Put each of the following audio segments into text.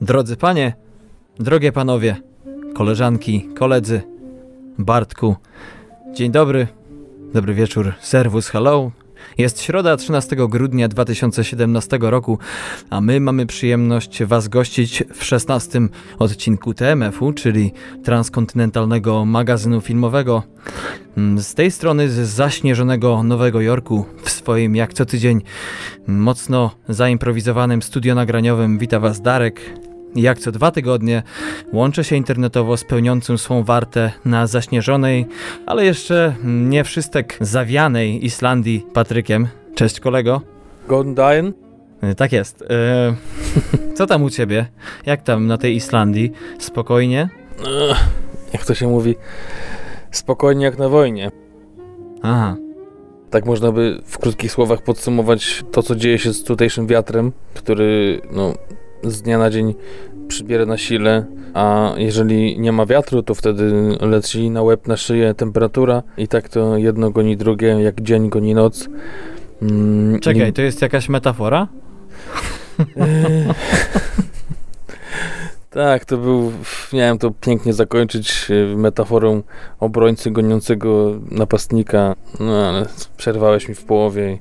Drodzy panie, drogie panowie, koleżanki, koledzy, Bartku, dzień dobry, dobry wieczór, serwus, hello. Jest środa, 13 grudnia 2017 roku, a my mamy przyjemność was gościć w 16. odcinku TMF-u, czyli transkontynentalnego magazynu filmowego. Z tej strony, z zaśnieżonego Nowego Jorku, w swoim jak co tydzień mocno zaimprowizowanym studio nagraniowym wita was Darek. Jak co 2 tygodnie łączę się internetowo z pełniącym swą wartę na zaśnieżonej, ale jeszcze nie wszystek zawianej Islandii Patrykiem. Cześć kolego. Guten Dagen. Tak jest. Co tam u ciebie? Jak tam na tej Islandii? Spokojnie? Jak to się mówi? Spokojnie jak na wojnie. Aha. Tak można by w krótkich słowach podsumować to, co dzieje się z tutejszym wiatrem, który z dnia na dzień przybiera na sile, a jeżeli nie ma wiatru, to wtedy leci na łeb, na szyję temperatura i tak to jedno goni drugie, jak dzień goni noc. Czekaj, to jest jakaś metafora? Tak, to był, miałem to pięknie zakończyć metaforą obrońcy goniącego napastnika, ale przerwałeś mi w połowie i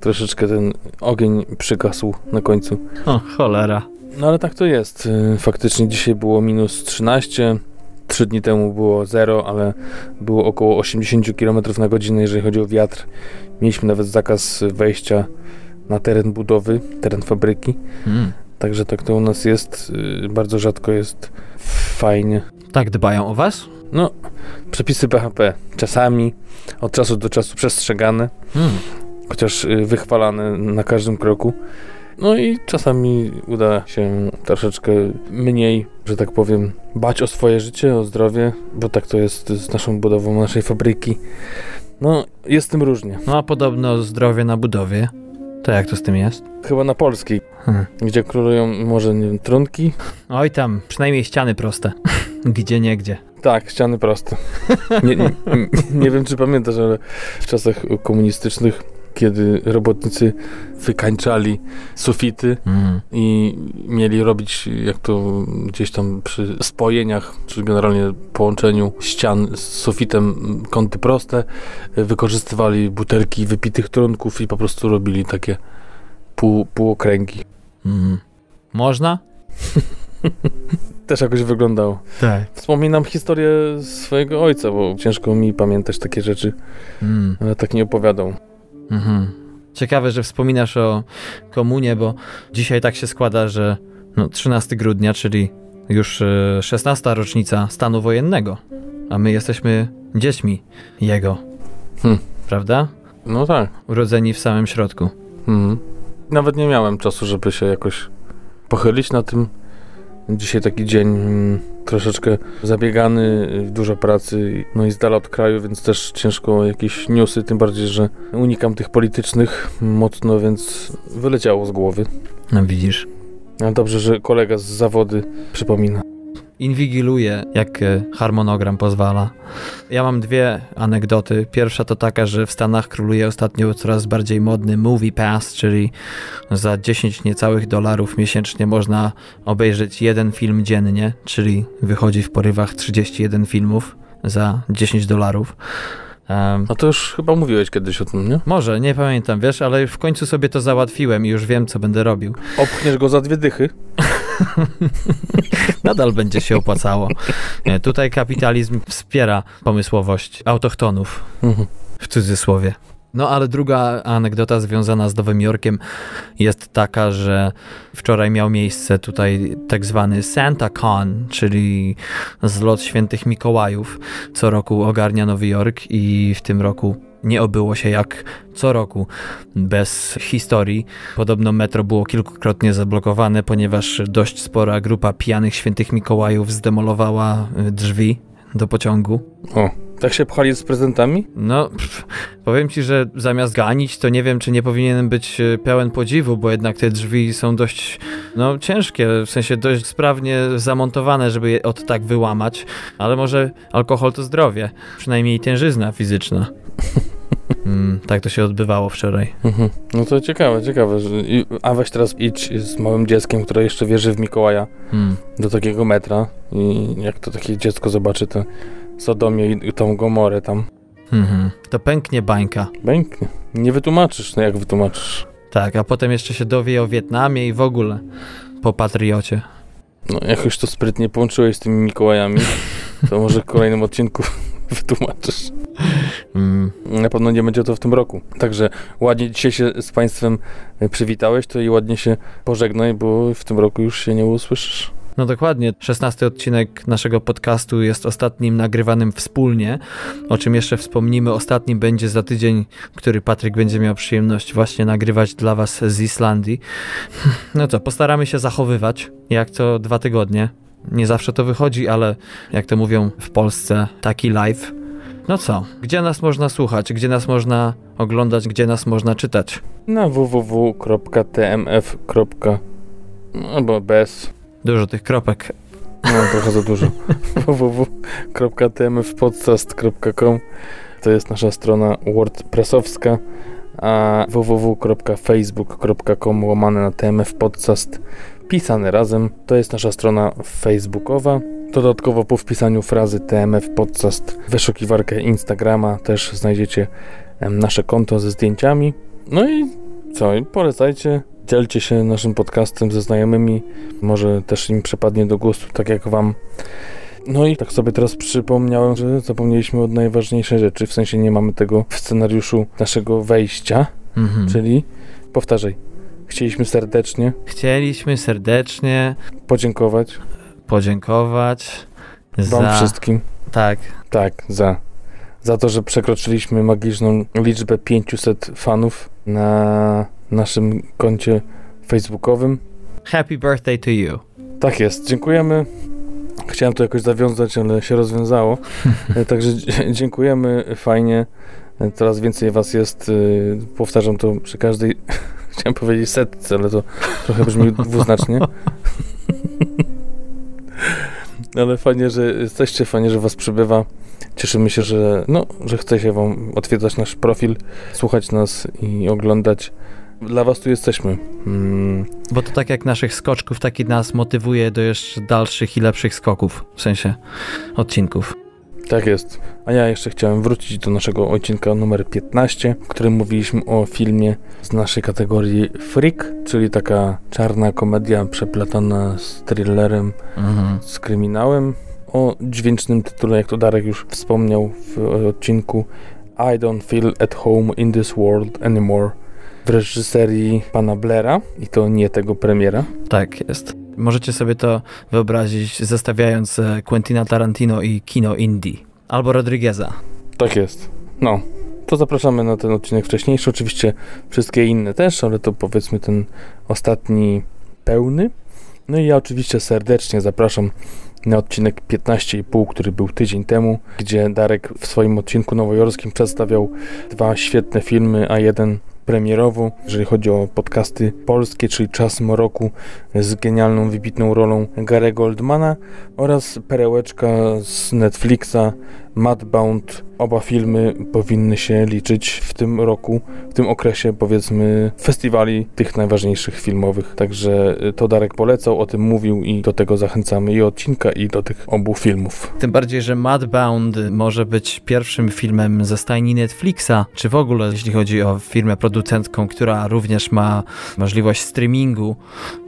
troszeczkę ten ogień przygasł na końcu. O, cholera. Ale tak to jest. Faktycznie dzisiaj było minus 13, 3 dni temu było 0, ale było około 80 km na godzinę, jeżeli chodzi o wiatr. Mieliśmy nawet zakaz wejścia na teren budowy, teren fabryki. Także tak to u nas jest. Bardzo rzadko jest fajnie. Tak dbają o was? Przepisy BHP. Czasami, od czasu do czasu przestrzegane. Chociaż wychwalane na każdym kroku. I czasami uda się troszeczkę mniej, że tak powiem, bać o swoje życie, o zdrowie, bo tak to jest z naszą budową naszej fabryki. Jest z tym różnie. A podobno zdrowie na budowie. To jak to z tym jest? Chyba na polskiej, gdzie królują może, nie wiem, trunki. Oj tam, przynajmniej ściany proste. Gdzie nie gdzie. Tak, ściany proste. Nie wiem, czy pamiętasz, ale w czasach komunistycznych, kiedy robotnicy wykańczali sufity i mieli robić, jak to gdzieś tam przy spojeniach, czy generalnie połączeniu ścian z sufitem, kąty proste, wykorzystywali butelki wypitych trunków i po prostu robili takie półokręgi. Można? Też jakoś wyglądało. Tak. Wspominam historię swojego ojca, bo ciężko mi pamiętać takie rzeczy, ale tak nie opowiadał. Ciekawe, że wspominasz o komunie, bo dzisiaj tak się składa, że 13 grudnia, czyli już 16. rocznica stanu wojennego, a my jesteśmy dziećmi jego, prawda? No tak. Urodzeni w samym środku. Nawet nie miałem czasu, żeby się jakoś pochylić na tym. Dzisiaj taki dzień troszeczkę zabiegany, dużo pracy, i z dala od kraju, więc też ciężko jakieś newsy, tym bardziej, że unikam tych politycznych mocno, więc wyleciało z głowy. No widzisz. Ale dobrze, że kolega z zawody przypomina. Inwigiluje, jak harmonogram pozwala. Ja mam 2 anegdoty. Pierwsza to taka, że w Stanach króluje ostatnio coraz bardziej modny Movie Pass, czyli za 10 niecałych dolarów miesięcznie można obejrzeć 1 film dziennie, czyli wychodzi w porywach 31 filmów za 10 dolarów. A to już chyba mówiłeś kiedyś o tym, nie? Może, nie pamiętam, wiesz, ale w końcu sobie to załatwiłem i już wiem, co będę robił. Opchniesz go za 2 dychy? Nadal będzie się opłacało. Tutaj kapitalizm wspiera pomysłowość autochtonów, w cudzysłowie. Ale druga anegdota związana z Nowym Jorkiem jest taka, że wczoraj miał miejsce tutaj tak zwany SantaCon, czyli zlot świętych Mikołajów. Co roku ogarnia Nowy Jork i w tym roku nie obyło się jak co roku bez historii. Podobno metro było kilkukrotnie zablokowane, ponieważ dość spora grupa pijanych świętych Mikołajów zdemolowała drzwi do pociągu. Tak się pchali z prezentami? Powiem ci, że zamiast ganić, to nie wiem, czy nie powinienem być pełen podziwu, bo jednak te drzwi są dość, ciężkie, w sensie dość sprawnie zamontowane, żeby je od tak wyłamać, ale może alkohol to zdrowie, przynajmniej tężyzna fizyczna. Tak to się odbywało wczoraj. Mhm. No to ciekawe. A weź teraz idź z małym dzieckiem, które jeszcze wierzy w Mikołaja, do takiego metra i jak to takie dziecko zobaczy to Sodomię i tą Gomorę tam. Mhm. To pęknie bańka. Pęknie. Nie wytłumaczysz, no jak wytłumaczysz? Tak, a potem jeszcze się dowie o Wietnamie i w ogóle po Patriocie. No jakoś to sprytnie połączyłeś z tymi Mikołajami, to może w kolejnym odcinku wytłumaczysz. Na pewno nie będzie to w tym roku. Także ładnie dzisiaj się z Państwem przywitałeś, to i ładnie się pożegnaj, bo w tym roku już się nie usłyszysz. No dokładnie, 16 odcinek naszego podcastu jest ostatnim nagrywanym wspólnie, o czym jeszcze wspomnimy. Ostatni będzie za tydzień, który Patryk będzie miał przyjemność właśnie nagrywać dla was z Islandii. No co, postaramy się zachowywać, jak co 2 tygodnie. Nie zawsze to wychodzi, ale jak to mówią w Polsce, taki live. No co, gdzie nas można słuchać, gdzie nas można oglądać, gdzie nas można czytać? Na www.tmf. albo bez... Dużo tych kropek. No, trochę za dużo. www.tmfpodcast.com to jest nasza strona wordpressowska, a www.facebook.com/tmfpodcast pisane razem, to jest nasza strona facebookowa. Dodatkowo po wpisaniu frazy tmfpodcast w wyszukiwarkę Instagrama też znajdziecie nasze konto ze zdjęciami. No i co? Polecajcie. Dzielcie się naszym podcastem ze znajomymi, może też im przypadnie do gustu, tak jak wam. No i tak sobie teraz przypomniałem, że zapomnieliśmy od najważniejszej rzeczy, w sensie nie mamy tego w scenariuszu naszego wejścia, czyli powtarzaj, chcieliśmy serdecznie podziękować wam wszystkim. Tak, za to, że przekroczyliśmy magiczną liczbę 500 fanów na naszym koncie facebookowym. Happy birthday to you. Tak jest, dziękujemy. Chciałem to jakoś zawiązać, ale się rozwiązało. Także dziękujemy, fajnie. Coraz więcej was jest. Powtarzam to przy każdej, chciałem powiedzieć setce, ale to trochę brzmi dwuznacznie. Ale fajnie, że jesteście, fajnie, że was przybywa. Cieszymy się, że chce się wam otwierać nasz profil, słuchać nas i oglądać. Dla was tu jesteśmy. Bo to tak jak naszych skoczków, taki nas motywuje do jeszcze dalszych i lepszych skoków, w sensie odcinków. Tak jest. A ja jeszcze chciałem wrócić do naszego odcinka numer 15, w którym mówiliśmy o filmie z naszej kategorii Freak, czyli taka czarna komedia przeplatana z thrillerem, z kryminałem, o dźwięcznym tytule, jak to Darek już wspomniał w odcinku I Don't Feel at Home in This World Anymore, w reżyserii pana Blaira i to nie tego premiera. Tak jest. Możecie sobie to wyobrazić zestawiając Quentina Tarantino i kino indie. Albo Rodrigueza. Tak jest. No, to zapraszamy na ten odcinek wcześniejszy. Oczywiście wszystkie inne też, ale to powiedzmy ten ostatni pełny. No i ja oczywiście serdecznie zapraszam na odcinek 15,5, który był tydzień temu, gdzie Darek w swoim odcinku nowojorskim przedstawiał 2 świetne filmy, a jeden premierowo, jeżeli chodzi o podcasty polskie, czyli Czas Mroku z genialną, wybitną rolą Gary'ego Oldmana oraz perełeczka z Netflixa Mudbound. Oba filmy powinny się liczyć w tym roku, w tym okresie, powiedzmy, festiwali tych najważniejszych filmowych. Także to Darek polecał, o tym mówił i do tego zachęcamy i odcinka, i do tych obu filmów. Tym bardziej, że Mudbound może być pierwszym filmem ze stajni Netflixa, czy w ogóle, jeśli chodzi o firmę producentką, która również ma możliwość streamingu.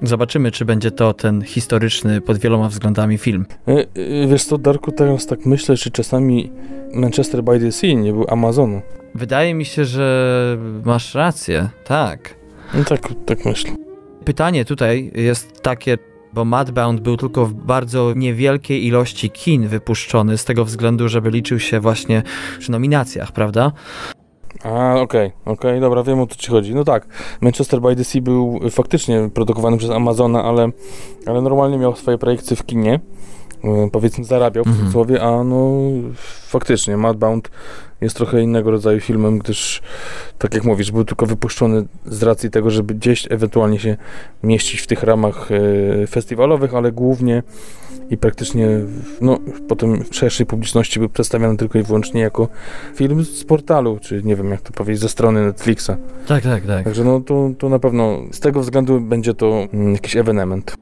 Zobaczymy, czy będzie to ten historyczny, pod wieloma względami film. Wiesz co, Darku, teraz tak myślę, czy czasami Manchester by the Sea nie był Amazonu. Wydaje mi się, że masz rację, tak. No tak myślę. Pytanie tutaj jest takie, bo Mudbound był tylko w bardzo niewielkiej ilości kin wypuszczony z tego względu, żeby liczył się właśnie przy nominacjach, prawda? A, okej, dobra, wiem, o co ci chodzi. No tak, Manchester by the Sea był faktycznie produkowany przez Amazona, ale normalnie miał swoje projekcje w kinie. powiedzmy zarabiał w cudzysłowie, a no faktycznie Mudbound jest trochę innego rodzaju filmem, gdyż tak jak mówisz, był tylko wypuszczony z racji tego, żeby gdzieś ewentualnie się mieścić w tych ramach festiwalowych, ale głównie i praktycznie no, potem w szerszej publiczności był przedstawiany tylko i wyłącznie jako film z portalu, czy nie wiem jak to powiedzieć, ze strony Netflixa. Tak, tak, tak. Także no to na pewno z tego względu będzie to jakiś ewenement.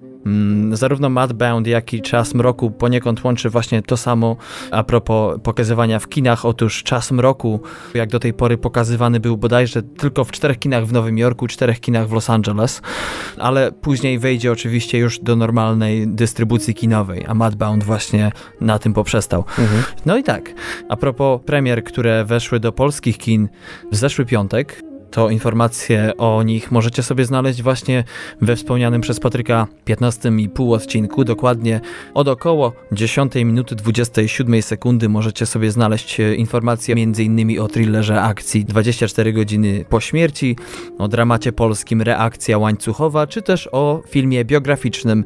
Zarówno Mudbound, jak i Czas Mroku poniekąd łączy właśnie to samo a propos pokazywania w kinach. Otóż Czas Mroku, jak do tej pory pokazywany był bodajże tylko w 4 kinach w Nowym Jorku, 4 kinach w Los Angeles, ale później wejdzie oczywiście już do normalnej dystrybucji kinowej, a Mudbound właśnie na tym poprzestał. Mhm. No i tak, a propos premier, które weszły do polskich kin w zeszły piątek, to informacje o nich możecie sobie znaleźć właśnie we wspomnianym przez Patryka 15,5 odcinku, dokładnie od około 10 minuty 27 sekundy możecie sobie znaleźć informacje m.in. o thrillerze akcji 24 godziny po śmierci, o dramacie polskim Reakcja łańcuchowa, czy też o filmie biograficznym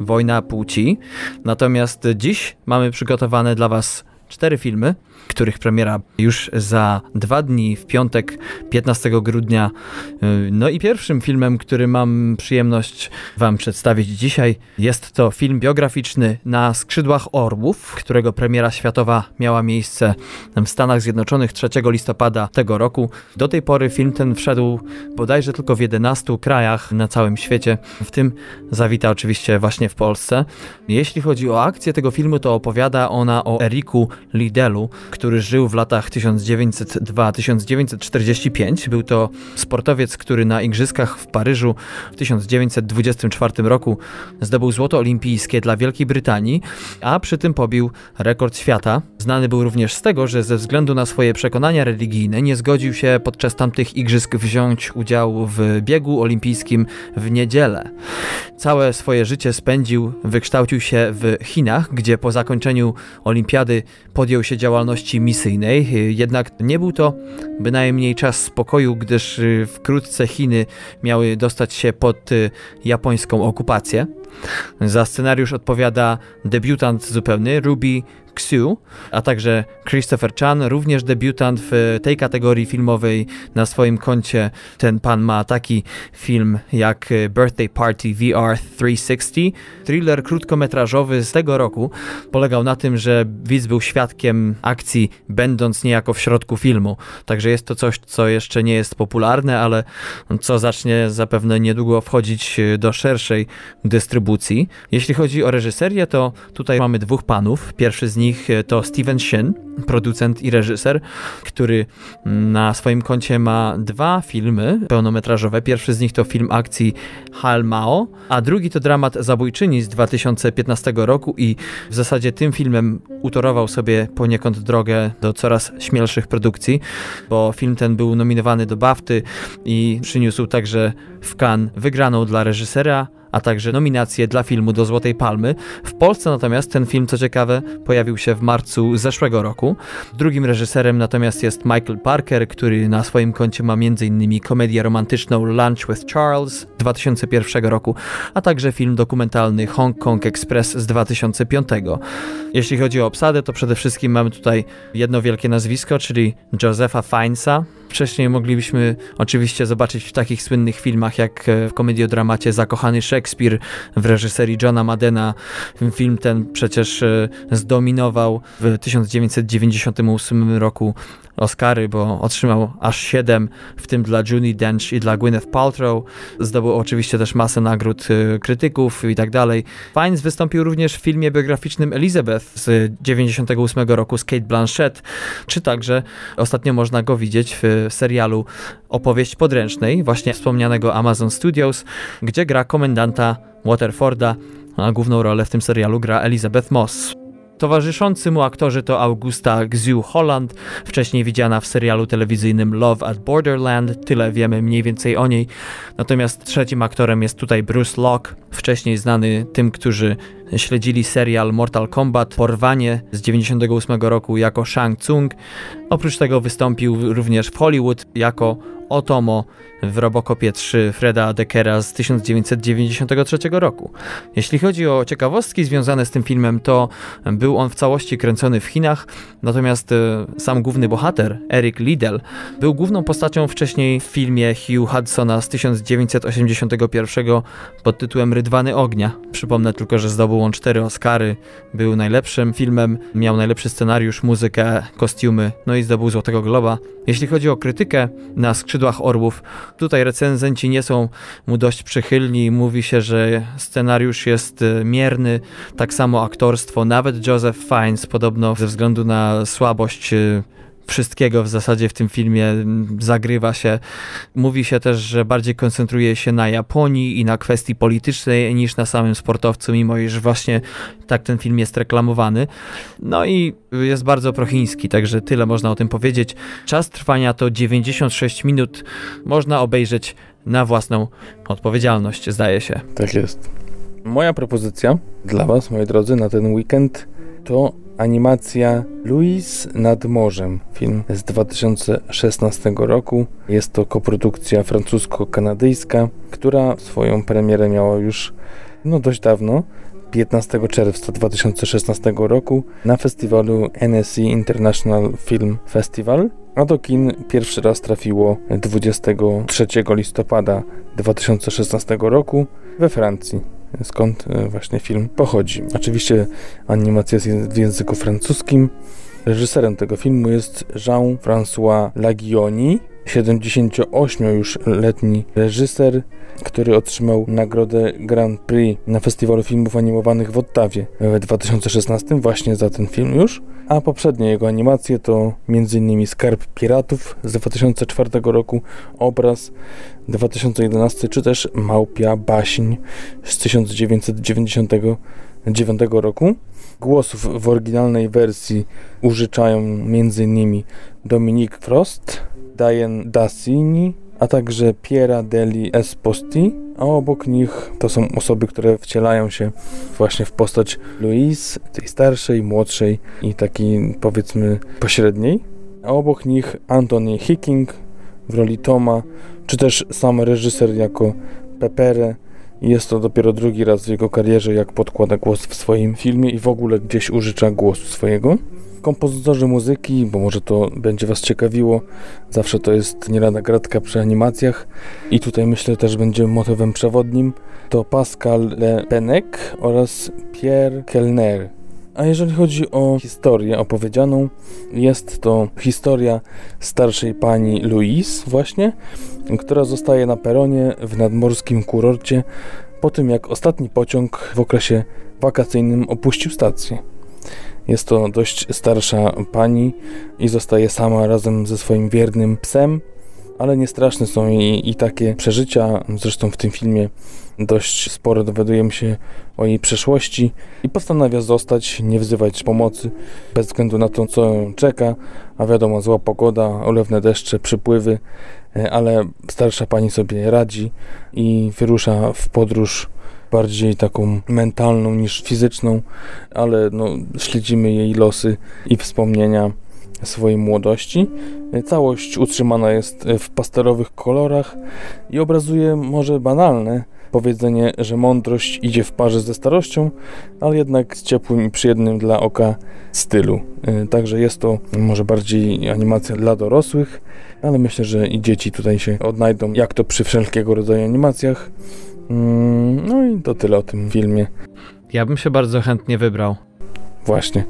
Wojna płci. Natomiast dziś mamy przygotowane dla Was 4 filmy, których premiera już za 2 dni, w piątek 15 grudnia. No i pierwszym filmem, który mam przyjemność Wam przedstawić dzisiaj, jest to film biograficzny Na skrzydłach orłów, którego premiera światowa miała miejsce w Stanach Zjednoczonych 3 listopada tego roku. Do tej pory film ten wszedł bodajże tylko w 11 krajach na całym świecie, w tym zawita oczywiście właśnie w Polsce. Jeśli chodzi o akcję tego filmu, to opowiada ona o Eriku Liddelu, który żył w latach 1902-1945. Był to sportowiec, który na Igrzyskach w Paryżu w 1924 roku zdobył złoto olimpijskie dla Wielkiej Brytanii, a przy tym pobił rekord świata. Znany był również z tego, że ze względu na swoje przekonania religijne nie zgodził się podczas tamtych Igrzysk wziąć udziału w biegu olimpijskim w niedzielę. Całe swoje życie spędził, wykształcił się w Chinach, gdzie po zakończeniu olimpiady podjął się działalności misyjnej, jednak nie był to bynajmniej czas spokoju, gdyż wkrótce Chiny miały dostać się pod japońską okupację. Za scenariusz odpowiada debiutant zupełny Ruby Xiu, a także Christopher Chan, również debiutant w tej kategorii filmowej. Na swoim koncie ten pan ma taki film jak Birthday Party VR 360, thriller krótkometrażowy z tego roku. Polegał na tym, że widz był świadkiem akcji, będąc niejako w środku filmu. Także jest to coś, co jeszcze nie jest popularne, ale co zacznie zapewne niedługo wchodzić do szerszej dystrybucji. Jeśli chodzi o reżyserię, to tutaj mamy 2 panów. Pierwszy z nich to Steven Shin, producent i reżyser, który na swoim koncie ma 2 filmy pełnometrażowe. Pierwszy z nich to film akcji Hal Mao, a drugi to dramat Zabójczyni z 2015 roku i w zasadzie tym filmem utorował sobie poniekąd drogę do coraz śmielszych produkcji, bo film ten był nominowany do BAFTY i przyniósł także w Cannes wygraną dla reżysera, a także nominację dla filmu do Złotej Palmy. W Polsce natomiast ten film, co ciekawe, pojawił się w marcu zeszłego roku. Drugim reżyserem natomiast jest Michael Parker, który na swoim koncie ma m.in. komedię romantyczną Lunch with Charles 2001 roku, a także film dokumentalny Hong Kong Express z 2005. Jeśli chodzi o obsadę, to przede wszystkim mamy tutaj jedno wielkie nazwisko, czyli Josepha Fainsa. Wcześniej moglibyśmy oczywiście zobaczyć w takich słynnych filmach jak w komediodramacie Zakochany Szekspir w reżyserii Johna Maddena. Film ten przecież zdominował w 1998 roku Oscary, bo otrzymał aż 7, w tym dla Judi Dench i dla Gwyneth Paltrow. Zdobył oczywiście też masę nagród krytyków i tak dalej. Fiennes wystąpił również w filmie biograficznym Elizabeth z 1998 roku z Cate Blanchett, czy także ostatnio można go widzieć w serialu Opowieść podręcznej, właśnie wspomnianego Amazon Studios, gdzie gra komendanta Waterforda, a główną rolę w tym serialu gra Elizabeth Moss. Towarzyszący mu aktorzy to Augusta Xiu-Holland, wcześniej widziana w serialu telewizyjnym Love at Borderland, tyle wiemy mniej więcej o niej. Natomiast trzecim aktorem jest tutaj Bruce Locke, wcześniej znany tym, którzy śledzili serial Mortal Kombat Porwanie z 1998 roku jako Shang Tsung. Oprócz tego wystąpił również w Hollywood jako Otomo w Robocopie 3 Freda Adekera z 1993 roku. Jeśli chodzi o ciekawostki związane z tym filmem, to był on w całości kręcony w Chinach, natomiast sam główny bohater, Eric Liddell, był główną postacią wcześniej w filmie Hugh Hudsona z 1981 pod tytułem Rydwany ognia. Przypomnę tylko, że zdobył on 4 Oscary, był najlepszym filmem, miał najlepszy scenariusz, muzykę, kostiumy, no i zdobył Złotego Globa. Jeśli chodzi o krytykę na skrzydłach orłów, tutaj recenzenci nie są mu dość przychylni. Mówi się, że scenariusz jest mierny, tak samo aktorstwo. Nawet Joseph Fiennes podobno ze względu na słabość wszystkiego w zasadzie w tym filmie zagrywa się. Mówi się też, że bardziej koncentruje się na Japonii i na kwestii politycznej niż na samym sportowcu, mimo iż właśnie tak ten film jest reklamowany. No i jest bardzo prochiński, także tyle można o tym powiedzieć. Czas trwania to 96 minut. Można obejrzeć na własną odpowiedzialność, zdaje się. Tak jest. Moja propozycja dla was, moi drodzy, na ten weekend to animacja Louis nad morzem. Film z 2016 roku. Jest to koprodukcja francusko-kanadyjska, która swoją premierę miała już dość dawno, 15 czerwca 2016 roku na festiwalu NSC International Film Festival, a do kin pierwszy raz trafiło 23 listopada 2016 roku we Francji, skąd właśnie film pochodzi. Oczywiście animacja jest w języku francuskim. Reżyserem tego filmu jest Jean-François Laguioni, 78 już letni reżyser, który otrzymał nagrodę Grand Prix na Festiwalu Filmów Animowanych w Ottawie w 2016 właśnie za ten film już, a poprzednie jego animacje to m.in. Skarb Piratów z 2004 roku, Obraz 2011 czy też Małpia Baśń z 1999 roku. Głosów w oryginalnej wersji użyczają m.in. Dominique Frost, Diane Dasini, a także Piera degli Esposti, a obok nich to są osoby, które wcielają się właśnie w postać Louise, tej starszej, młodszej i takiej, powiedzmy, pośredniej, a obok nich Anthony Hicking w roli Toma, czy też sam reżyser jako Pepere. Jest to dopiero drugi raz w jego karierze, jak podkłada głos w swoim filmie i w ogóle gdzieś użycza głosu swojego. Kompozytorzy muzyki, bo może to będzie was ciekawiło, zawsze to jest nierada gratka przy animacjach i tutaj myślę też będzie motywem przewodnim, to Pascal Le Pennec oraz Pierre Kellner. A jeżeli chodzi o historię opowiedzianą, jest to historia starszej pani Louise właśnie, która zostaje na peronie w nadmorskim kurorcie po tym, jak ostatni pociąg w okresie wakacyjnym opuścił stację. Jest to dość starsza pani i zostaje sama razem ze swoim wiernym psem, ale niestraszne są jej i takie przeżycia. Zresztą w tym filmie dość sporo dowiadujemy się o jej przeszłości i postanawia zostać, nie wzywać pomocy, bez względu na to, co ją czeka, a wiadomo, zła pogoda, olewne deszcze, przypływy, ale starsza pani sobie radzi i wyrusza w podróż bardziej taką mentalną niż fizyczną, ale śledzimy jej losy i wspomnienia swojej młodości. Całość utrzymana jest w pastelowych kolorach i obrazuje może banalne powiedzenie, że mądrość idzie w parze ze starością, ale jednak z ciepłym i przyjemnym dla oka stylu. Także jest to może bardziej animacja dla dorosłych, ale myślę, że i dzieci tutaj się odnajdą, jak to przy wszelkiego rodzaju animacjach. No i to tyle o tym filmie. Ja bym się bardzo chętnie wybrał. Właśnie.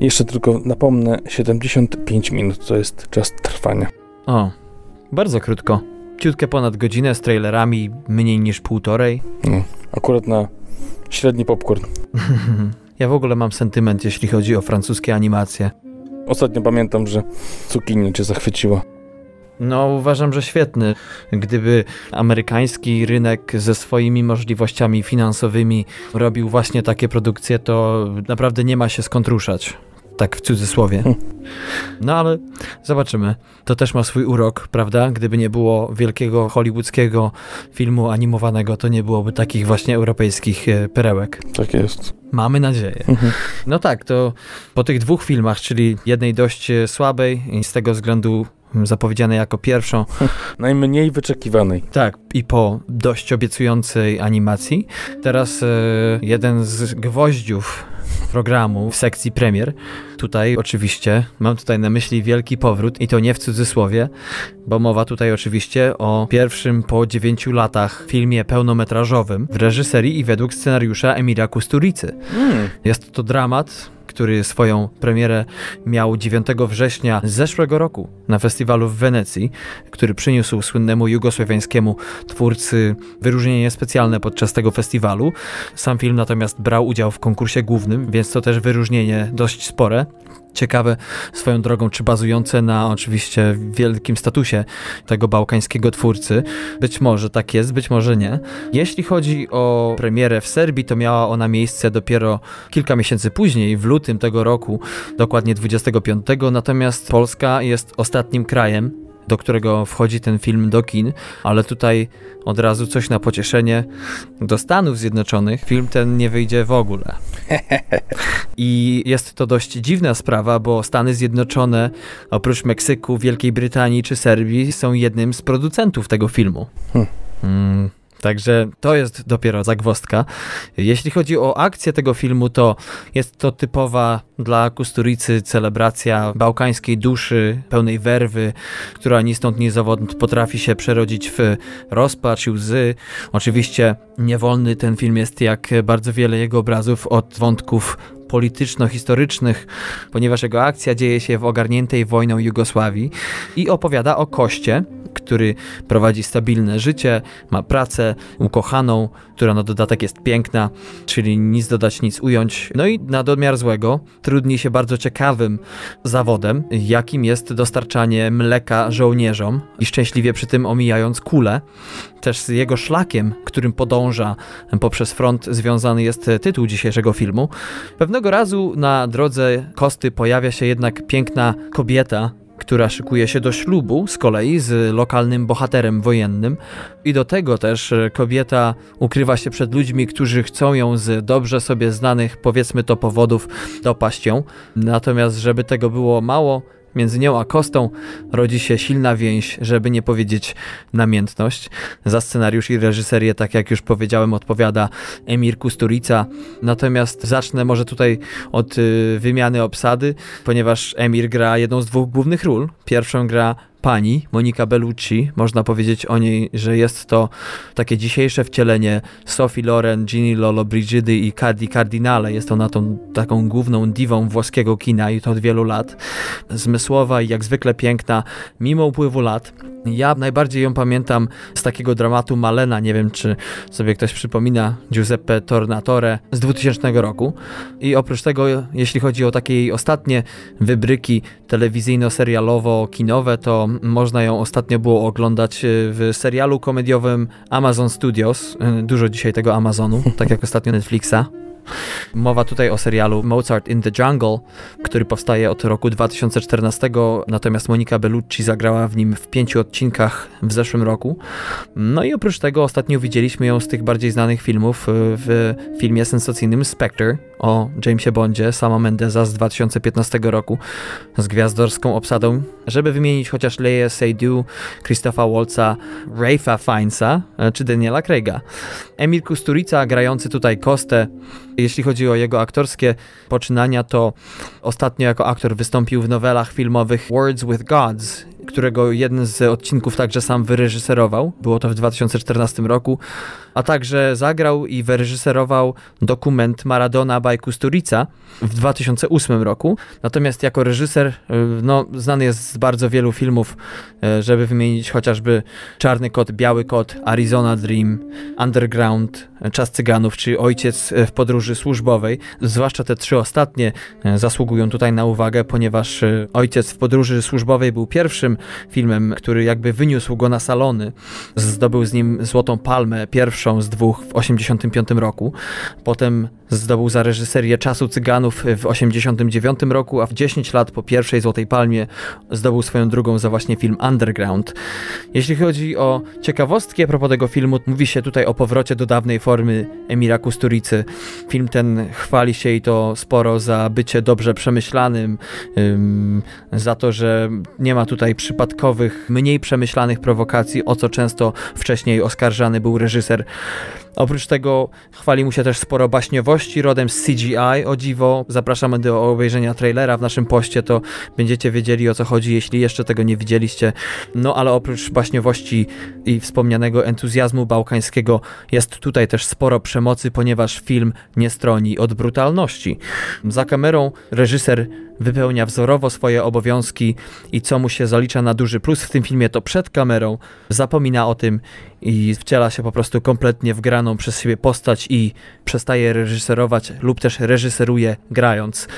Jeszcze tylko napomnę, 75 minut to jest czas trwania. O, bardzo krótko. Ciutkę ponad godzinę z trailerami, mniej niż półtorej. Akurat na średni popcorn. Ja w ogóle mam sentyment, jeśli chodzi o francuskie animacje. Ostatnio pamiętam, że Cukinia cię zachwyciła. Uważam, że świetny. Gdyby amerykański rynek ze swoimi możliwościami finansowymi robił właśnie takie produkcje, to naprawdę nie ma się skąd ruszać. Tak w cudzysłowie. Ale zobaczymy. To też ma swój urok, prawda? Gdyby nie było wielkiego hollywoodzkiego filmu animowanego, to nie byłoby takich właśnie europejskich perełek. Tak jest. Mamy nadzieję. To po tych dwóch filmach, czyli jednej dość słabej i z tego względu zapowiedzianej jako pierwszą. Najmniej wyczekiwanej. Tak, i po dość obiecującej animacji. Teraz jeden z gwoździów programu w sekcji premier. Tutaj oczywiście, mam tutaj na myśli wielki powrót i to nie w cudzysłowie, bo mowa tutaj oczywiście o pierwszym po 9 latach filmie pełnometrażowym w reżyserii i według scenariusza Emira Kusturicy. Jest to dramat, który swoją premierę miał 9 września zeszłego roku na festiwalu w Wenecji, który przyniósł słynnemu jugosłowiańskiemu twórcy wyróżnienie specjalne podczas tego festiwalu. Sam film natomiast brał udział w konkursie głównym, więc to też wyróżnienie dość spore. Ciekawe swoją drogą, czy bazujące na oczywiście wielkim statusie tego bałkańskiego twórcy. Być może tak jest, być może nie. Jeśli chodzi o premierę w Serbii, to miała ona miejsce dopiero kilka miesięcy później, w lutym tego roku, dokładnie 25. Natomiast Polska jest ostatnim krajem, do którego wchodzi ten film do kin, ale tutaj od razu coś na pocieszenie. Do Stanów Zjednoczonych film ten nie wyjdzie w ogóle. I jest to dość dziwna sprawa, bo Stany Zjednoczone, oprócz Meksyku, Wielkiej Brytanii czy Serbii, są jednym z producentów tego filmu. Także to jest dopiero zagwozdka. Jeśli chodzi o akcję tego filmu, to jest to typowa dla Kusturicy celebracja bałkańskiej duszy, pełnej werwy, która ni stąd ni zowąd potrafi się przerodzić w rozpacz i łzy. Oczywiście niewolny ten film jest, jak bardzo wiele jego obrazów, od wątków polityczno-historycznych, ponieważ jego akcja dzieje się w ogarniętej wojną Jugosławii i opowiada o Koście, który prowadzi stabilne życie, ma pracę, ukochaną, która na dodatek jest piękna, czyli nic dodać, nic ująć. No i na domiar złego trudni się bardzo ciekawym zawodem, jakim jest dostarczanie mleka żołnierzom i szczęśliwie przy tym omijając kulę. Też z jego szlakiem, którym podąża poprzez front, związany jest tytuł dzisiejszego filmu. Pewnego razu na drodze Kosty pojawia się jednak piękna kobieta, która szykuje się do ślubu z kolei z lokalnym bohaterem wojennym i do tego też kobieta ukrywa się przed ludźmi, którzy chcą ją z dobrze sobie znanych, powiedzmy to, powodów dopaść ją. Natomiast żeby tego było mało, między nią a Kostą rodzi się silna więź, żeby nie powiedzieć namiętność. Za scenariusz i reżyserię, tak jak już powiedziałem, odpowiada Emir Kusturica. Natomiast zacznę może tutaj od wymiany obsady, ponieważ Emir gra jedną z dwóch głównych ról. Pierwszą gra pani Monica Bellucci. Można powiedzieć o niej, że jest to takie dzisiejsze wcielenie Sophie Loren, Gini Lollobrigidy i Cardi Cardinale. Jest ona tą taką główną diwą włoskiego kina i to od wielu lat. Zmysłowa i jak zwykle piękna, mimo upływu lat. Ja najbardziej ją pamiętam z takiego dramatu Malena, nie wiem czy sobie ktoś przypomina, Giuseppe Tornatore z 2000 roku. I oprócz tego, jeśli chodzi o takie jej ostatnie wybryki telewizyjno-serialowo-kinowe, to można ją ostatnio było oglądać w serialu komediowym Amazon Studios. Dużo dzisiaj tego Amazonu, tak jak ostatnio Netflixa. Mowa tutaj o serialu Mozart in the Jungle, który powstaje od roku 2014, natomiast Monica Bellucci zagrała w nim w 5 odcinkach w zeszłym roku. No i oprócz tego ostatnio widzieliśmy ją z tych bardziej znanych filmów w filmie sensacyjnym Spectre o Jamesie Bondzie, Sama Mendesa z 2015 roku, z gwiazdorską obsadą, żeby wymienić chociaż Leah Seydoux, Christopha Waltza, Ralpha Finesa czy Daniela Craiga. Emil Kusturica, grający tutaj Kostę, jeśli chodzi o jego aktorskie poczynania, to ostatnio jako aktor wystąpił w nowelach filmowych Words with Gods, którego jeden z odcinków także sam wyreżyserował. Było to w 2014 roku. A także zagrał i wyreżyserował dokument Maradona by Kusturica w 2008 roku. Natomiast jako reżyser znany jest z bardzo wielu filmów, żeby wymienić chociażby Czarny Kot, Biały Kot, Arizona Dream, Underground, Czas Cyganów czy Ojciec w podróży służbowej. Zwłaszcza te trzy ostatnie zasługują tutaj na uwagę, ponieważ Ojciec w podróży służbowej był pierwszym filmem, który jakby wyniósł go na salony. Zdobył z nim Złotą Palmę, pierwszą pierwszą z dwóch w 1985 roku. Potem zdobył za reżyserię Czasu Cyganów w 1989 roku, a w 10 lat po pierwszej Złotej Palmie zdobył swoją drugą za właśnie film Underground. Jeśli chodzi o ciekawostki a propos tego filmu, mówi się tutaj o powrocie do dawnej formy Emira Kusturicy. Film ten chwali się i to sporo za bycie dobrze przemyślanym, za to, że nie ma tutaj przypadkowych, mniej przemyślanych prowokacji, o co często wcześniej oskarżany był reżyser. Oprócz tego chwali mu się też sporo baśniowości rodem z CGI, o dziwo. Zapraszamy do obejrzenia trailera w naszym poście, to będziecie wiedzieli, o co chodzi, jeśli jeszcze tego nie widzieliście. No ale oprócz baśniowości i wspomnianego entuzjazmu bałkańskiego jest tutaj też sporo przemocy, ponieważ film nie stroni od brutalności. Za kamerą reżyser wypełnia wzorowo swoje obowiązki i co mu się zalicza na duży plus w tym filmie, to przed kamerą zapomina o tym i wciela się po prostu kompletnie w graną przez siebie postać i przestaje reżyserować lub też reżyseruje grając.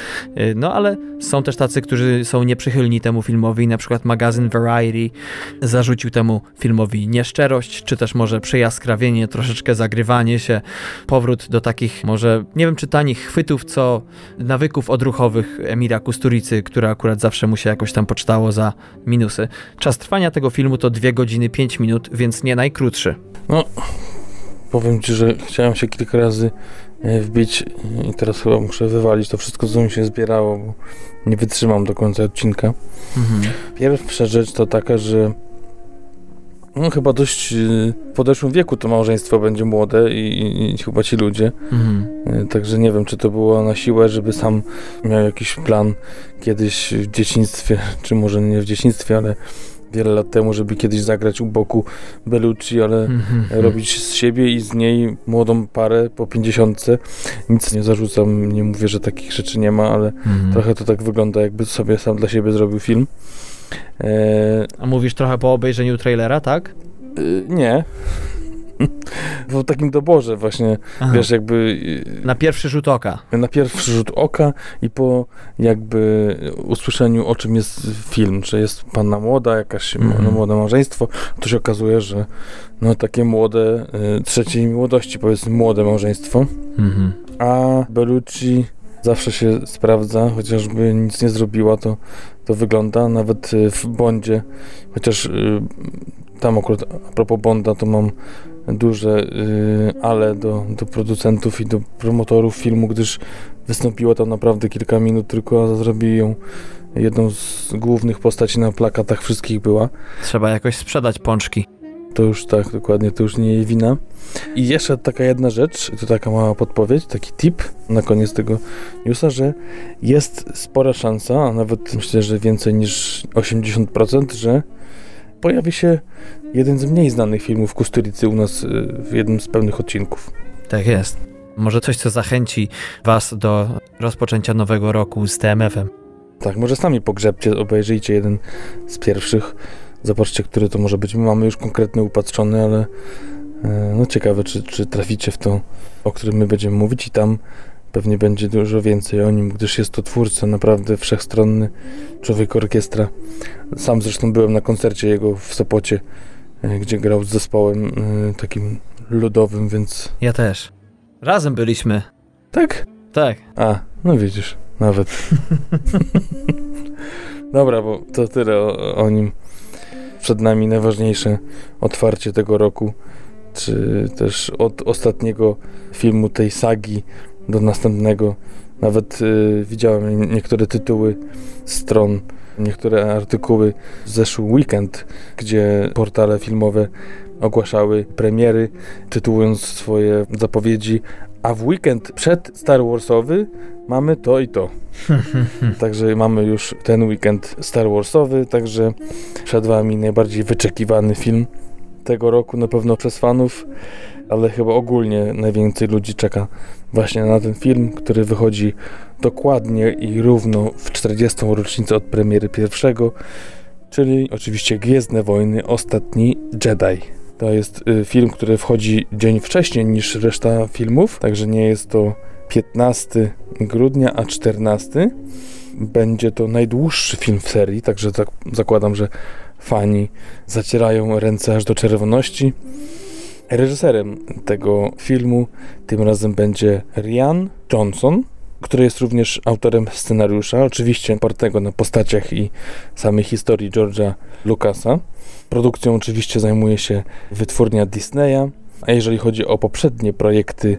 No ale są też tacy, którzy są nieprzychylni temu filmowi, na przykład magazyn Variety zarzucił temu filmowi nieszczerość, czy też może przejaskrawienie, troszeczkę zagrywanie się, powrót do takich może, nie wiem czy tanich chwytów, co nawyków odruchowych Emira Kusturicy, które akurat zawsze mu się jakoś tam poczytało za minusy. Czas trwania tego filmu to 2 godziny 5 minut, więc nie najkrótszy. No, powiem ci, że chciałem się kilka razy wbić i teraz chyba muszę wywalić to wszystko, co mi się zbierało, bo nie wytrzymam do końca odcinka. Mhm. Pierwsza rzecz to taka, że no, chyba dość w podeszłym wieku to małżeństwo będzie młode i chyba ci ludzie. Mhm. Także nie wiem, czy to było na siłę, żeby sam miał jakiś plan kiedyś w dzieciństwie, czy może nie w dzieciństwie, ale wiele lat temu, żeby kiedyś zagrać u boku Bellucci, ale robić z siebie i z niej młodą parę po 50. Nic nie zarzucam, nie mówię, że takich rzeczy nie ma, ale trochę to tak wygląda, jakby sobie sam dla siebie zrobił film. A mówisz trochę po obejrzeniu trailera, tak? Nie. W takim doborze właśnie, wiesz, jakby... Na pierwszy rzut oka. Na pierwszy rzut oka i po jakby usłyszeniu, o czym jest film, że jest panna młoda, jakaś młode małżeństwo, to się okazuje, że no takie młode, trzeciej młodości, powiedzmy, młode małżeństwo, a Bellucci zawsze się sprawdza, chociażby nic nie zrobiła, to wygląda, nawet w Bondzie, chociaż tam akurat a propos Bonda, to mam duże ale do producentów i do promotorów filmu, gdyż wystąpiło tam naprawdę kilka minut tylko, a zrobili ją jedną z głównych postaci, na plakatach wszystkich była. Trzeba jakoś sprzedać pączki. To już tak, dokładnie, to już nie jej wina. I jeszcze taka jedna rzecz, to taka mała podpowiedź, taki tip na koniec tego newsa, że jest spora szansa, a nawet myślę, że więcej niż 80%, że pojawi się jeden z mniej znanych filmów Kusturicy u nas w jednym z pewnych odcinków. Tak jest. Może coś, co zachęci was do rozpoczęcia nowego roku z TMF-em. Tak, może sami pogrzebcie, obejrzyjcie jeden z pierwszych. Zobaczcie, który to może być. My mamy już konkretny upatrzony, ale no ciekawe, czy traficie w to, o którym my będziemy mówić, i tam pewnie będzie dużo więcej o nim, gdyż jest to twórca naprawdę wszechstronny, człowiek orkiestra. Sam zresztą byłem na koncercie jego w Sopocie, gdzie grał z zespołem takim ludowym, więc... Ja też. Razem byliśmy. Tak? Tak. A, no widzisz, nawet. Dobra, bo to tyle o nim. Przed nami najważniejsze otwarcie tego roku, czy też od ostatniego filmu tej sagi do następnego. Nawet widziałem niektóre tytuły stron, niektóre artykuły w zeszły weekend, gdzie portale filmowe ogłaszały premiery, tytułując swoje zapowiedzi: a w weekend przed Star Warsowy mamy to i to. Także mamy już ten weekend Star Warsowy, także przed wami najbardziej wyczekiwany film tego roku, na pewno przez fanów, ale chyba ogólnie najwięcej ludzi czeka właśnie na ten film, który wychodzi dokładnie i równo w 40. rocznicę od premiery pierwszego, czyli oczywiście Gwiezdne Wojny, Ostatni Jedi. To jest film, który wchodzi dzień wcześniej niż reszta filmów, także nie jest to 15 grudnia, a 14. Będzie to najdłuższy film w serii, także zakładam, że fani zacierają ręce aż do czerwoności. Reżyserem tego filmu tym razem będzie Rian Johnson, który jest również autorem scenariusza, oczywiście opartego na postaciach i samej historii George'a Lucasa. Produkcją oczywiście zajmuje się wytwórnia Disneya, a jeżeli chodzi o poprzednie projekty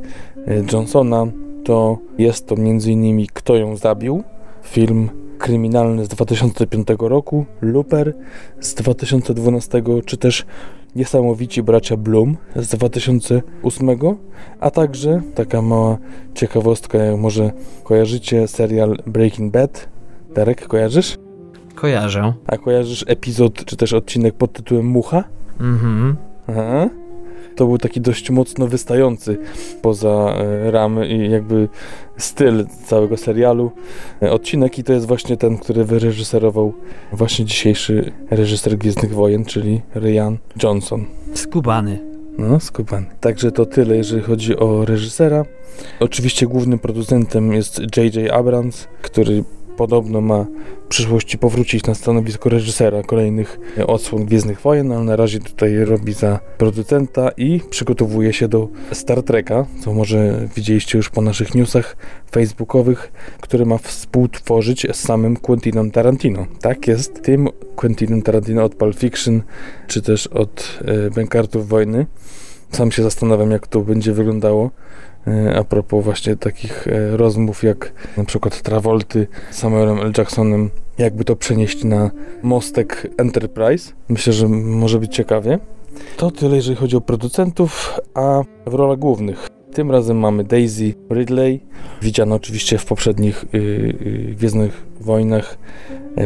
Johnsona, to jest to m.in. Kto ją zabił, film kryminalny z 2005 roku, Looper z 2012, czy też Niesamowici bracia Bloom z 2008, a także taka mała ciekawostka, może kojarzycie serial Breaking Bad? Darek, kojarzysz? Kojarzę. A kojarzysz epizod, czy też odcinek pod tytułem Mucha? Mhm. Aha. To był taki dość mocno wystający poza ramy i jakby styl całego serialu odcinek i to jest właśnie ten, który wyreżyserował właśnie dzisiejszy reżyser Gwiezdnych Wojen, czyli Rian Johnson. Skubany. No, skubany. Także to tyle, jeżeli chodzi o reżysera. Oczywiście głównym producentem jest J.J. Abrams, który podobno ma w przyszłości powrócić na stanowisko reżysera kolejnych odsłon Gwiezdnych Wojen, ale na razie tutaj robi za producenta i przygotowuje się do Star Treka, co może widzieliście już po naszych newsach facebookowych, który ma współtworzyć z samym Quentinem Tarantino. Tak jest, tym Quentinem Tarantino od Pulp Fiction, czy też od Bękartów Wojny. Sam się zastanawiam, jak to będzie wyglądało. A propos właśnie takich rozmów jak na przykład Travolty z Samuelem L. Jacksonem, jakby to przenieść na mostek Enterprise. Myślę, że może być ciekawie. To tyle, jeżeli chodzi o producentów, a w rolach głównych. Tym razem mamy Daisy Ridley, widziana oczywiście w poprzednich Gwiezdnych Wojnach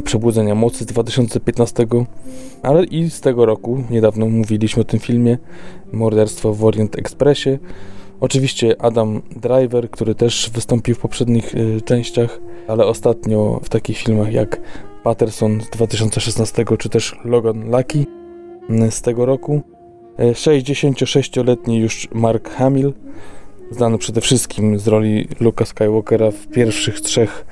Przebudzenia Mocy z 2015, ale i z tego roku, niedawno mówiliśmy o tym filmie, Morderstwo w Orient Expressie. Oczywiście Adam Driver, który też wystąpił w poprzednich częściach, ale ostatnio w takich filmach jak Patterson z 2016, czy też Logan Lucky z tego roku. 66-letni już Mark Hamill, znany przede wszystkim z roli Luke'a Skywalkera w pierwszych trzech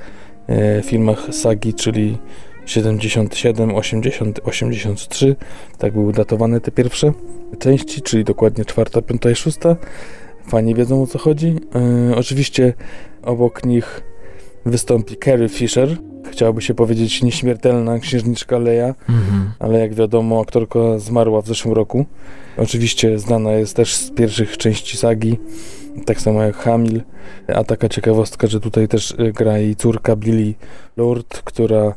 filmach sagi, czyli 77, 80, 83. Tak były datowane te pierwsze części, czyli dokładnie 4, 5 i 6. Fani wiedzą, o co chodzi. Oczywiście obok nich wystąpi Carrie Fisher. Chciałoby się powiedzieć nieśmiertelna księżniczka Leia, ale jak wiadomo, aktorka zmarła w zeszłym roku. Oczywiście znana jest też z pierwszych części sagi, tak samo jak Hamill. A taka ciekawostka, że tutaj też gra jej córka Billie Lourd, która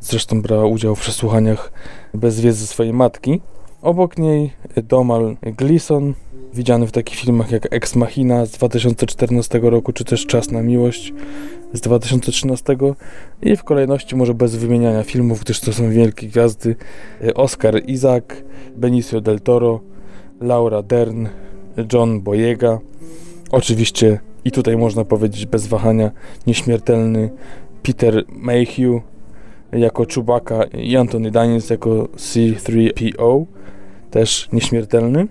zresztą brała udział w przesłuchaniach bez wiedzy swojej matki. Obok niej Domhnall Gleeson, widziany w takich filmach jak Ex Machina z 2014 roku, czy też Czas na miłość z 2013 i w kolejności może bez wymieniania filmów, gdyż to są wielkie gwiazdy, Oscar Isaac, Benicio del Toro, Laura Dern, John Boyega, oczywiście i tutaj można powiedzieć bez wahania nieśmiertelny Peter Mayhew jako Chewbacca i Anthony Daniels jako C-3PO, też nieśmiertelny.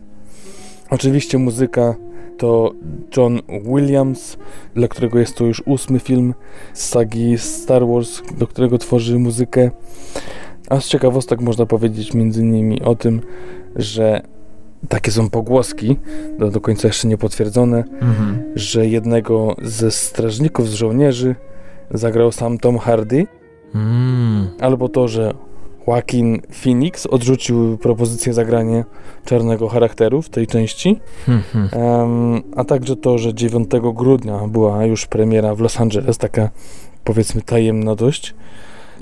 Oczywiście muzyka to John Williams, dla którego jest to już 8. film z sagi Star Wars, do którego tworzy muzykę. A z ciekawostek można powiedzieć między innymi o tym, że takie są pogłoski, do końca jeszcze nie potwierdzone, że jednego ze strażników, z żołnierzy zagrał sam Tom Hardy. Albo to, że Joaquin Phoenix odrzucił propozycję zagrania czarnego charakteru w tej części, a także to, że 9 grudnia była już premiera w Los Angeles, taka powiedzmy tajemna dość,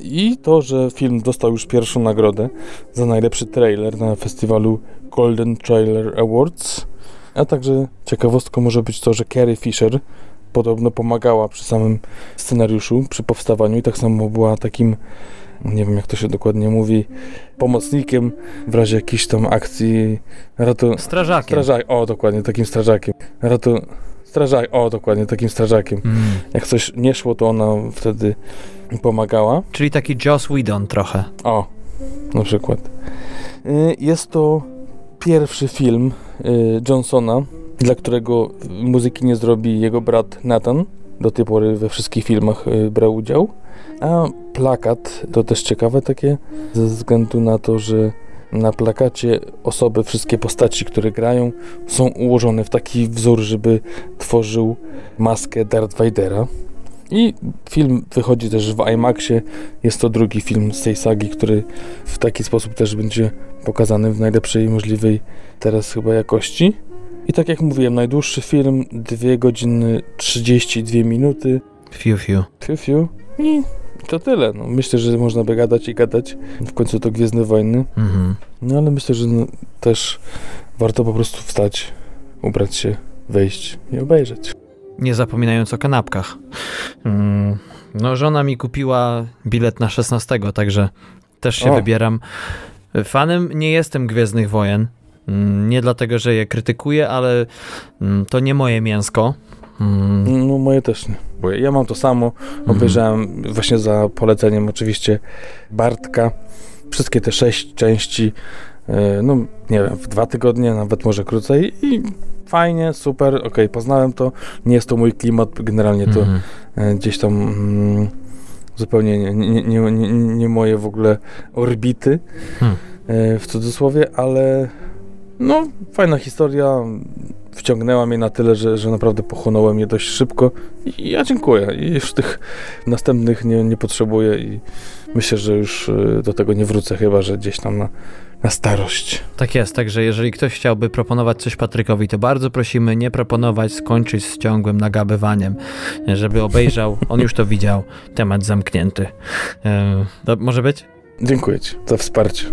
i to, że film dostał już pierwszą nagrodę za najlepszy trailer na festiwalu Golden Trailer Awards, a także ciekawostką może być to, że Carrie Fisher podobno pomagała przy samym scenariuszu, przy powstawaniu i tak samo była takim, nie wiem jak to się dokładnie mówi, pomocnikiem w razie jakiejś tam akcji strażakiem. Strażakiem. Jak coś nie szło, to ona wtedy pomagała. Czyli taki Joss Whedon trochę. O, na przykład. Jest to pierwszy film Johnsona, dla którego muzyki nie zrobi jego brat Nathan. Do tej pory we wszystkich filmach brał udział. A plakat to też ciekawe takie, ze względu na to, że na plakacie osoby, wszystkie postaci, które grają, są ułożone w taki wzór, żeby tworzył maskę Darth Vadera. I film wychodzi też w IMAX-ie. Jest to drugi film z tej sagi, który w taki sposób też będzie pokazany w najlepszej możliwej teraz chyba jakości. I tak jak mówiłem, najdłuższy film, 2 godziny 32 minuty. Fiu, fiu. I to tyle. No, myślę, że można by gadać i gadać. W końcu to Gwiezdne Wojny. Mhm. No ale myślę, że też warto po prostu wstać, ubrać się, wejść i obejrzeć. Nie zapominając o kanapkach. No, żona mi kupiła bilet na 16, także też się wybieram. Fanem nie jestem Gwiezdnych Wojen. Nie dlatego, że je krytykuję, ale to nie moje mięsko. No, moje też nie. Bo ja mam to samo. Obejrzałem właśnie za poleceniem oczywiście Bartka. Wszystkie te 6 części, no nie wiem, w 2 tygodnie, nawet może krócej i fajnie, super, okej, poznałem to. Nie jest to mój klimat, generalnie to gdzieś tam zupełnie nie moje w ogóle orbity, w cudzysłowie, ale no fajna historia, wciągnęła mnie na tyle, że naprawdę pochłonąłem je dość szybko i ja dziękuję. I już tych następnych nie potrzebuję i myślę, że już do tego nie wrócę, chyba że gdzieś tam na starość. Tak jest, także jeżeli ktoś chciałby proponować coś Patrykowi, to bardzo prosimy nie proponować, skończyć z ciągłym nagabywaniem, żeby obejrzał, on już to widział, temat zamknięty. Może być? Dziękuję Ci za wsparcie.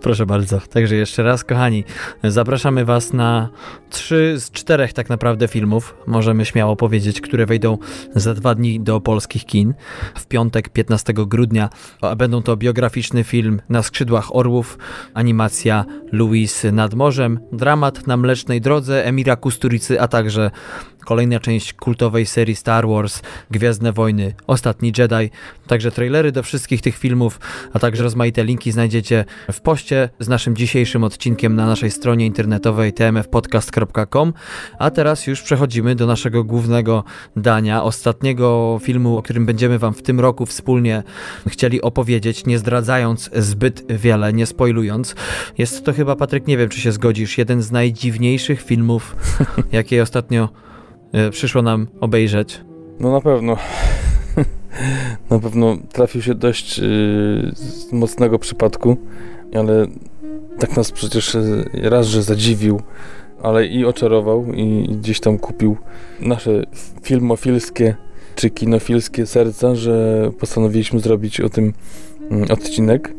Proszę bardzo. Także jeszcze raz, kochani, zapraszamy Was na 3 z 4 tak naprawdę filmów, możemy śmiało powiedzieć, które wejdą za 2 dni do polskich kin. W piątek, 15 grudnia, a będą to biograficzny film Na skrzydłach orłów, animacja Louis nad morzem, dramat Na mlecznej drodze Emira Kusturicy, a także kolejna część kultowej serii Star Wars, Gwiezdne Wojny, Ostatni Jedi. Także trailery do wszystkich tych filmów, a także rozmaite linki znajdziecie w poście z naszym dzisiejszym odcinkiem na naszej stronie internetowej tmfpodcast.com. A teraz już przechodzimy do naszego głównego dania, ostatniego filmu, o którym będziemy Wam w tym roku wspólnie chcieli opowiedzieć, nie zdradzając zbyt wiele, nie spoilując. Jest to chyba, Patryk, nie wiem czy się zgodzisz, jeden z najdziwniejszych filmów, jakie ostatnio przyszło nam obejrzeć. No na pewno. Na pewno trafił się dość z mocnego przypadku, ale tak nas przecież raz, że zadziwił, ale i oczarował i gdzieś tam kupił nasze filmofilskie czy kinofilskie serca, że postanowiliśmy zrobić o tym odcinek.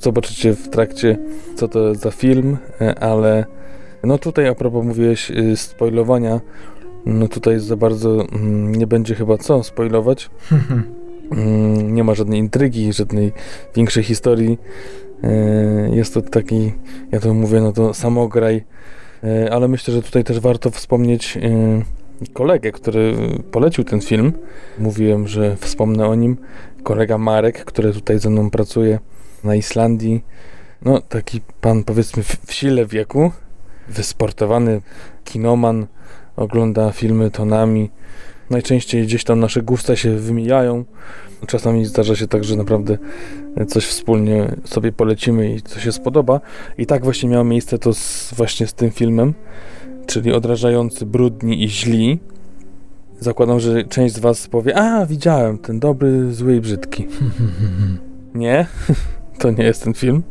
Zobaczycie w trakcie, co to za film, ale no tutaj a propos mówiłeś spoilowania, no tutaj za bardzo nie będzie chyba co spoilować. Nie ma żadnej intrygi, żadnej większej historii. Jest to taki, ja to mówię, no to samograj. Ale myślę, że tutaj też warto wspomnieć kolegę, który polecił ten film. Mówiłem, że wspomnę o nim. Kolega Marek, który tutaj ze mną pracuje na Islandii. No taki pan, powiedzmy, w sile wieku. Wysportowany kinoman. Ogląda filmy tonami. Najczęściej gdzieś tam nasze gusta się wymijają. Czasami zdarza się tak, że naprawdę coś wspólnie sobie polecimy i co się spodoba. I tak właśnie miało miejsce to właśnie z tym filmem, czyli Odrażający, Brudni i Źli. Zakładam, że część z Was powie: a, widziałem ten dobry, zły i brzydki. Nie, to nie jest ten film.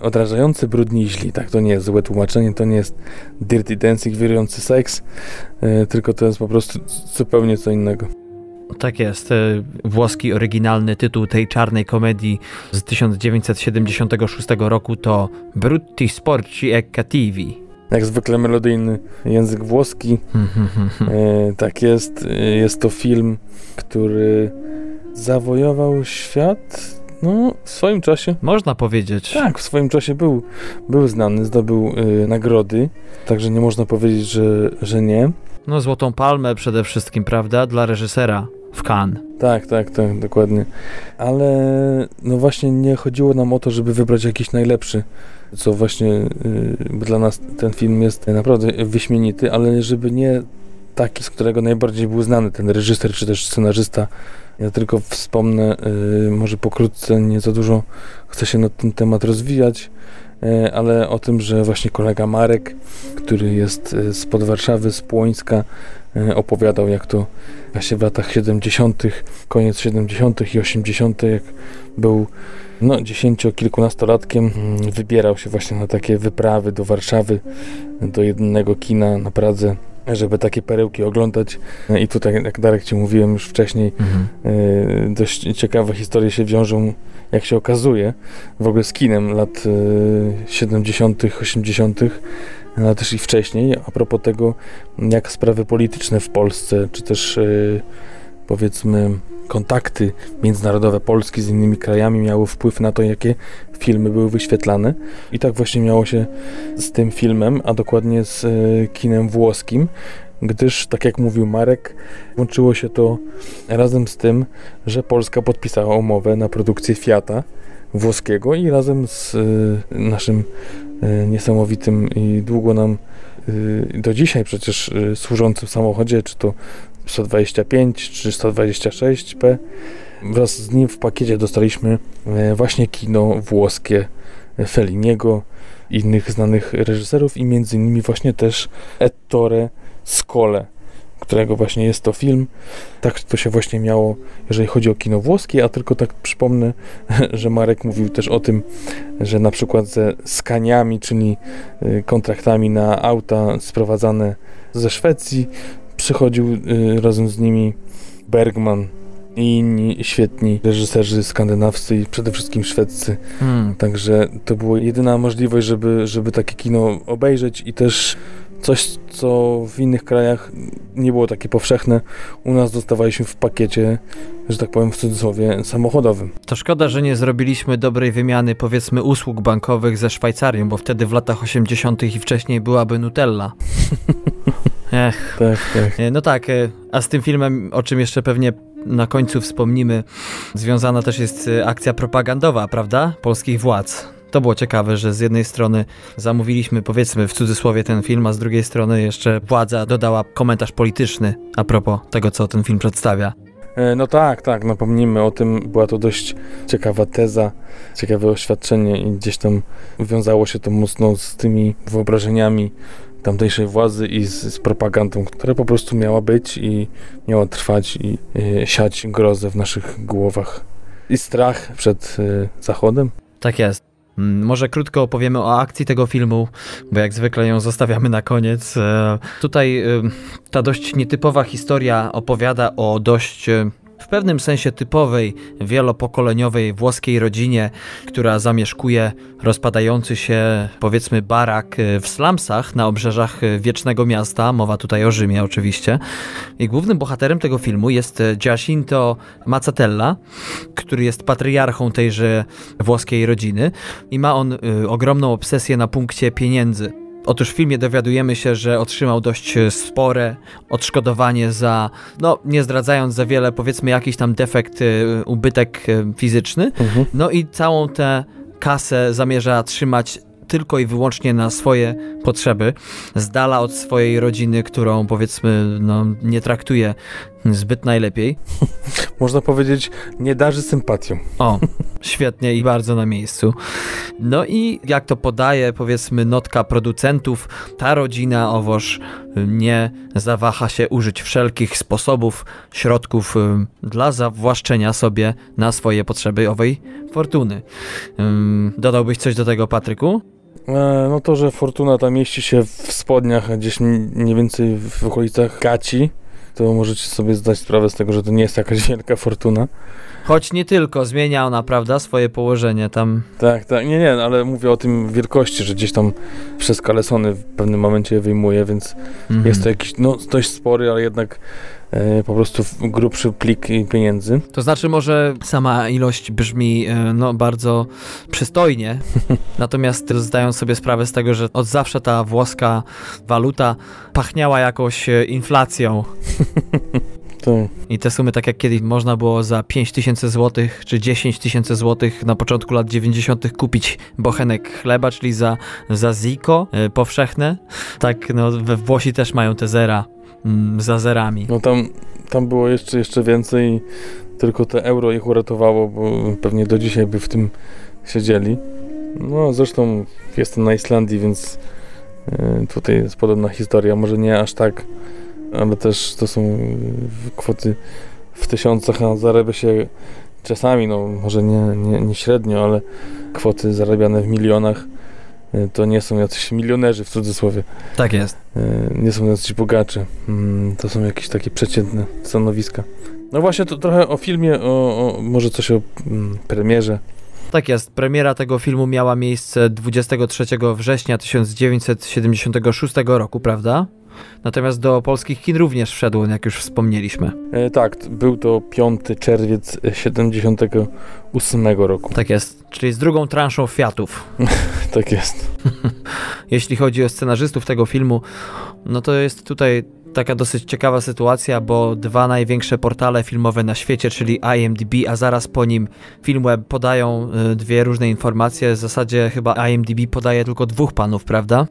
Odrażający, Brudni i Źli, tak, to nie jest złe tłumaczenie, to nie jest Dirty Dancing, Wirujący seks, tylko to jest po prostu zupełnie co innego. Tak jest, włoski oryginalny tytuł tej czarnej komedii z 1976 roku to Brutti Sporci e Cattivi. Jak zwykle melodyjny język włoski, tak jest, jest to film, który zawojował świat. No, w swoim czasie. Można powiedzieć. Tak, w swoim czasie był znany, zdobył nagrody, także nie można powiedzieć, że nie. No, Złotą Palmę przede wszystkim, prawda? Dla reżysera w Cannes. Tak, dokładnie. Ale no właśnie nie chodziło nam o to, żeby wybrać jakiś najlepszy, co właśnie dla nas ten film jest naprawdę wyśmienity, ale żeby nie taki, z którego najbardziej był znany ten reżyser czy też scenarzysta. Ja tylko wspomnę, może pokrótce, nie za dużo chcę się na ten temat rozwijać, ale o tym, że właśnie kolega Marek, który jest spod Warszawy, z Płońska, opowiadał, jak to właśnie w latach 70., koniec 70. i 80., jak był dziesięciokilkunastolatkiem, wybierał się właśnie na takie wyprawy do Warszawy, do jednego kina na Pradze, żeby takie perełki oglądać. I tutaj, jak Darek ci mówiłem już wcześniej, dość ciekawe historie się wiążą, jak się okazuje, w ogóle z kinem lat 70., 80., ale też i wcześniej, a propos tego, jak sprawy polityczne w Polsce, czy też powiedzmy kontakty międzynarodowe Polski z innymi krajami miały wpływ na to, jakie filmy były wyświetlane. I tak właśnie miało się z tym filmem, a dokładnie z kinem włoskim, gdyż, tak jak mówił Marek, łączyło się to razem z tym, że Polska podpisała umowę na produkcję Fiata włoskiego i razem z naszym niesamowitym i długo nam do dzisiaj przecież służącym samochodzie, czy to 125 czy 126P, wraz z nim w pakiecie dostaliśmy właśnie kino włoskie Felliniego, innych znanych reżyserów i między innymi właśnie też Ettore Scolle, którego właśnie jest to film. Tak to się właśnie miało, jeżeli chodzi o kino włoskie, a tylko tak przypomnę, że Marek mówił też o tym, że na przykład ze skaniami, czyli kontraktami na auta sprowadzane ze Szwecji, przychodził razem z nimi Bergman i inni świetni reżyserzy skandynawscy i przede wszystkim szwedzcy. Także to była jedyna możliwość, żeby takie kino obejrzeć i też coś, co w innych krajach nie było takie powszechne. U nas dostawaliśmy w pakiecie, że tak powiem w cudzysłowie, samochodowym. To szkoda, że nie zrobiliśmy dobrej wymiany, powiedzmy, usług bankowych ze Szwajcarią, bo wtedy w latach 80. i wcześniej byłaby Nutella. Ech. Tak. No tak, a z tym filmem, o czym jeszcze pewnie na końcu wspomnimy, związana też jest akcja propagandowa, prawda? Polskich władz. To było ciekawe, że z jednej strony zamówiliśmy, powiedzmy w cudzysłowie, ten film, a z drugiej strony jeszcze władza dodała komentarz polityczny a propos tego, co ten film przedstawia. No tak, napomnijmy o tym, była to dość ciekawa teza, ciekawe oświadczenie i gdzieś tam wiązało się to mocno z tymi wyobrażeniami tamtejszej władzy i z propagandą, która po prostu miała być i miała trwać i siać grozę w naszych głowach i strach przed Zachodem. Tak jest. Może krótko opowiemy o akcji tego filmu, bo jak zwykle ją zostawiamy na koniec. Tutaj ta dość nietypowa historia opowiada o dość w pewnym sensie typowej, wielopokoleniowej włoskiej rodzinie, która zamieszkuje rozpadający się, powiedzmy, barak w slumsach na obrzeżach Wiecznego Miasta. Mowa tutaj o Rzymie oczywiście. I głównym bohaterem tego filmu jest Giacinto Mazzatella, który jest patriarchą tejże włoskiej rodziny i ma on ogromną obsesję na punkcie pieniędzy. Otóż w filmie dowiadujemy się, że otrzymał dość spore odszkodowanie za, nie zdradzając za wiele, powiedzmy jakiś tam defekt, ubytek fizyczny. No i całą tę kasę zamierza trzymać tylko i wyłącznie na swoje potrzeby, z dala od swojej rodziny, którą, powiedzmy, nie traktuje zbyt najlepiej. Można powiedzieć, nie darzy sympatią. O, świetnie i bardzo na miejscu. No i jak to podaje, powiedzmy, notka producentów, ta rodzina, owoż, nie zawaha się użyć wszelkich sposobów, środków dla zawłaszczenia sobie na swoje potrzeby owej fortuny. Dodałbyś coś do tego, Patryku? No to, że fortuna ta mieści się w spodniach, gdzieś mniej więcej w okolicach gaci, to możecie sobie zdać sprawę z tego, że to nie jest jakaś wielka fortuna. Choć nie tylko, zmienia ona, prawda, swoje położenie tam. Tak, nie, ale mówię o tym wielkości, że gdzieś tam przez kalesony w pewnym momencie je wyjmuje, więc jest to jakiś, dość spory, ale jednak po prostu grubszy plik pieniędzy. To znaczy, może sama ilość brzmi bardzo przystojnie, natomiast zdając sobie sprawę z tego, że od zawsze ta włoska waluta pachniała jakąś inflacją. Tak. I te sumy, tak jak kiedyś można było za 5 000 zł czy 10 000 zł na początku lat 90. kupić bochenek chleba, czyli za ziko powszechne. Tak, no we Włosi też mają te zera za zerami. No tam było jeszcze więcej, tylko te euro ich uratowało, bo pewnie do dzisiaj by w tym siedzieli. No zresztą jestem na Islandii, więc tutaj jest podobna historia, może nie aż tak, ale też to są kwoty w tysiącach, a zarabia się czasami, no może nie średnio, ale kwoty zarabiane w milionach to nie są jacyś milionerzy w cudzysłowie. Tak jest. Nie są jacyś bogacze, to są jakieś takie przeciętne stanowiska. No właśnie, to trochę o filmie, może coś o premierze. Tak jest, premiera tego filmu miała miejsce 23 września 1976 roku, prawda? Natomiast do polskich kin również wszedł, jak już wspomnieliśmy. Tak, był to 5 czerwiec 78 roku. Tak jest, czyli z drugą transzą Fiatów. Tak jest. Jeśli chodzi o scenarzystów tego filmu, no to jest tutaj taka dosyć ciekawa sytuacja, bo dwa największe portale filmowe na świecie, czyli IMDb, a zaraz po nim Filmweb, podają dwie różne informacje. W zasadzie chyba IMDb podaje tylko dwóch panów, prawda?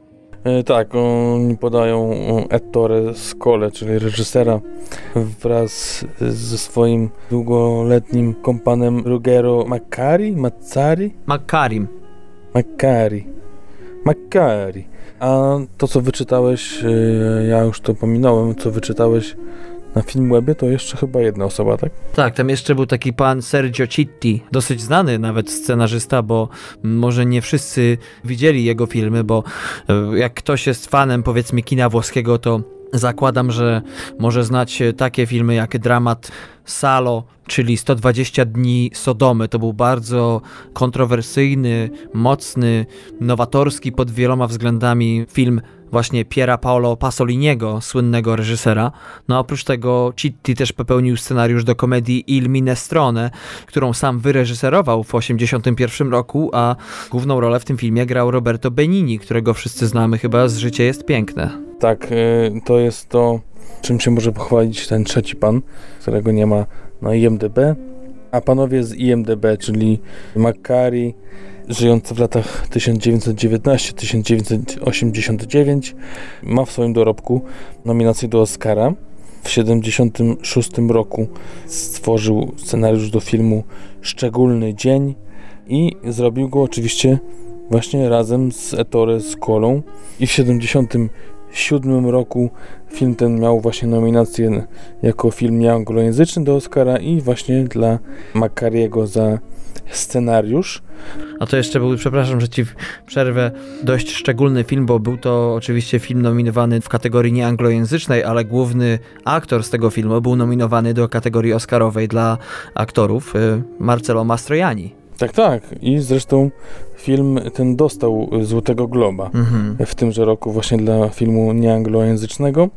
Tak, oni podają Ettore Scola, czyli reżysera, wraz ze swoim długoletnim kompanem Ruggero Macari. A to, co wyczytałeś, ja już to pominąłem, co wyczytałeś na Filmwebie, to jeszcze chyba jedna osoba, tak? Tak, tam jeszcze był taki pan Sergio Citti, dosyć znany nawet scenarzysta, bo może nie wszyscy widzieli jego filmy, bo jak ktoś jest fanem, powiedzmy, kina włoskiego, to zakładam, że może znać takie filmy jak dramat Salo, czyli 120 dni Sodomy. To był bardzo kontrowersyjny, mocny, nowatorski pod wieloma względami film właśnie Piera Paolo Pasoliniego, słynnego reżysera. No oprócz tego Citti też popełnił scenariusz do komedii Il Minestrone, którą sam wyreżyserował w 1981 roku, a główną rolę w tym filmie grał Roberto Benigni, którego wszyscy znamy chyba z Życie jest piękne. Tak, to jest to, czym się może pochwalić ten trzeci pan, którego nie ma na IMDb, a panowie z IMDb, czyli Macari, żyjący w latach 1919-1989, ma w swoim dorobku nominację do Oscara. W 1976 roku stworzył scenariusz do filmu Szczególny dzień i zrobił go oczywiście właśnie razem z Ettore Scolą. I w 1977 roku film ten miał właśnie nominację jako film nieanglojęzyczny do Oscara i właśnie dla Macariego za scenariusz. A to jeszcze był, przepraszam, że ci przerwę, dość szczególny film, bo był to oczywiście film nominowany w kategorii nieanglojęzycznej, ale główny aktor z tego filmu był nominowany do kategorii oscarowej dla aktorów, Marcello Mastroianni. Tak, tak. I zresztą film ten dostał Złotego Globa w tymże roku właśnie dla filmu nieanglojęzycznego.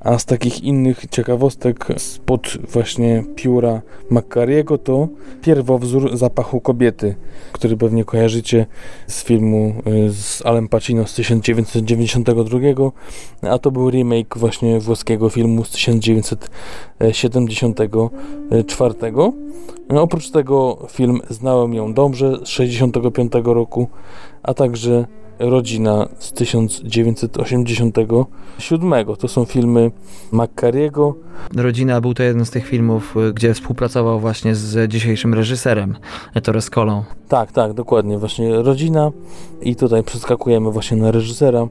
A z takich innych ciekawostek spod właśnie pióra Macariego to Pierwowzór zapachu kobiety, który pewnie kojarzycie z filmu z Alem Pacino z 1992, a to był remake właśnie włoskiego filmu z 1974. No, oprócz tego film Znałem ją dobrze z 65 roku, a także Rodzina z 1987. To są filmy Macariego. Rodzina był to jeden z tych filmów, gdzie współpracował właśnie z dzisiejszym reżyserem Ettore Scolą. Tak, tak, dokładnie. Właśnie Rodzina. I tutaj przeskakujemy właśnie na reżysera,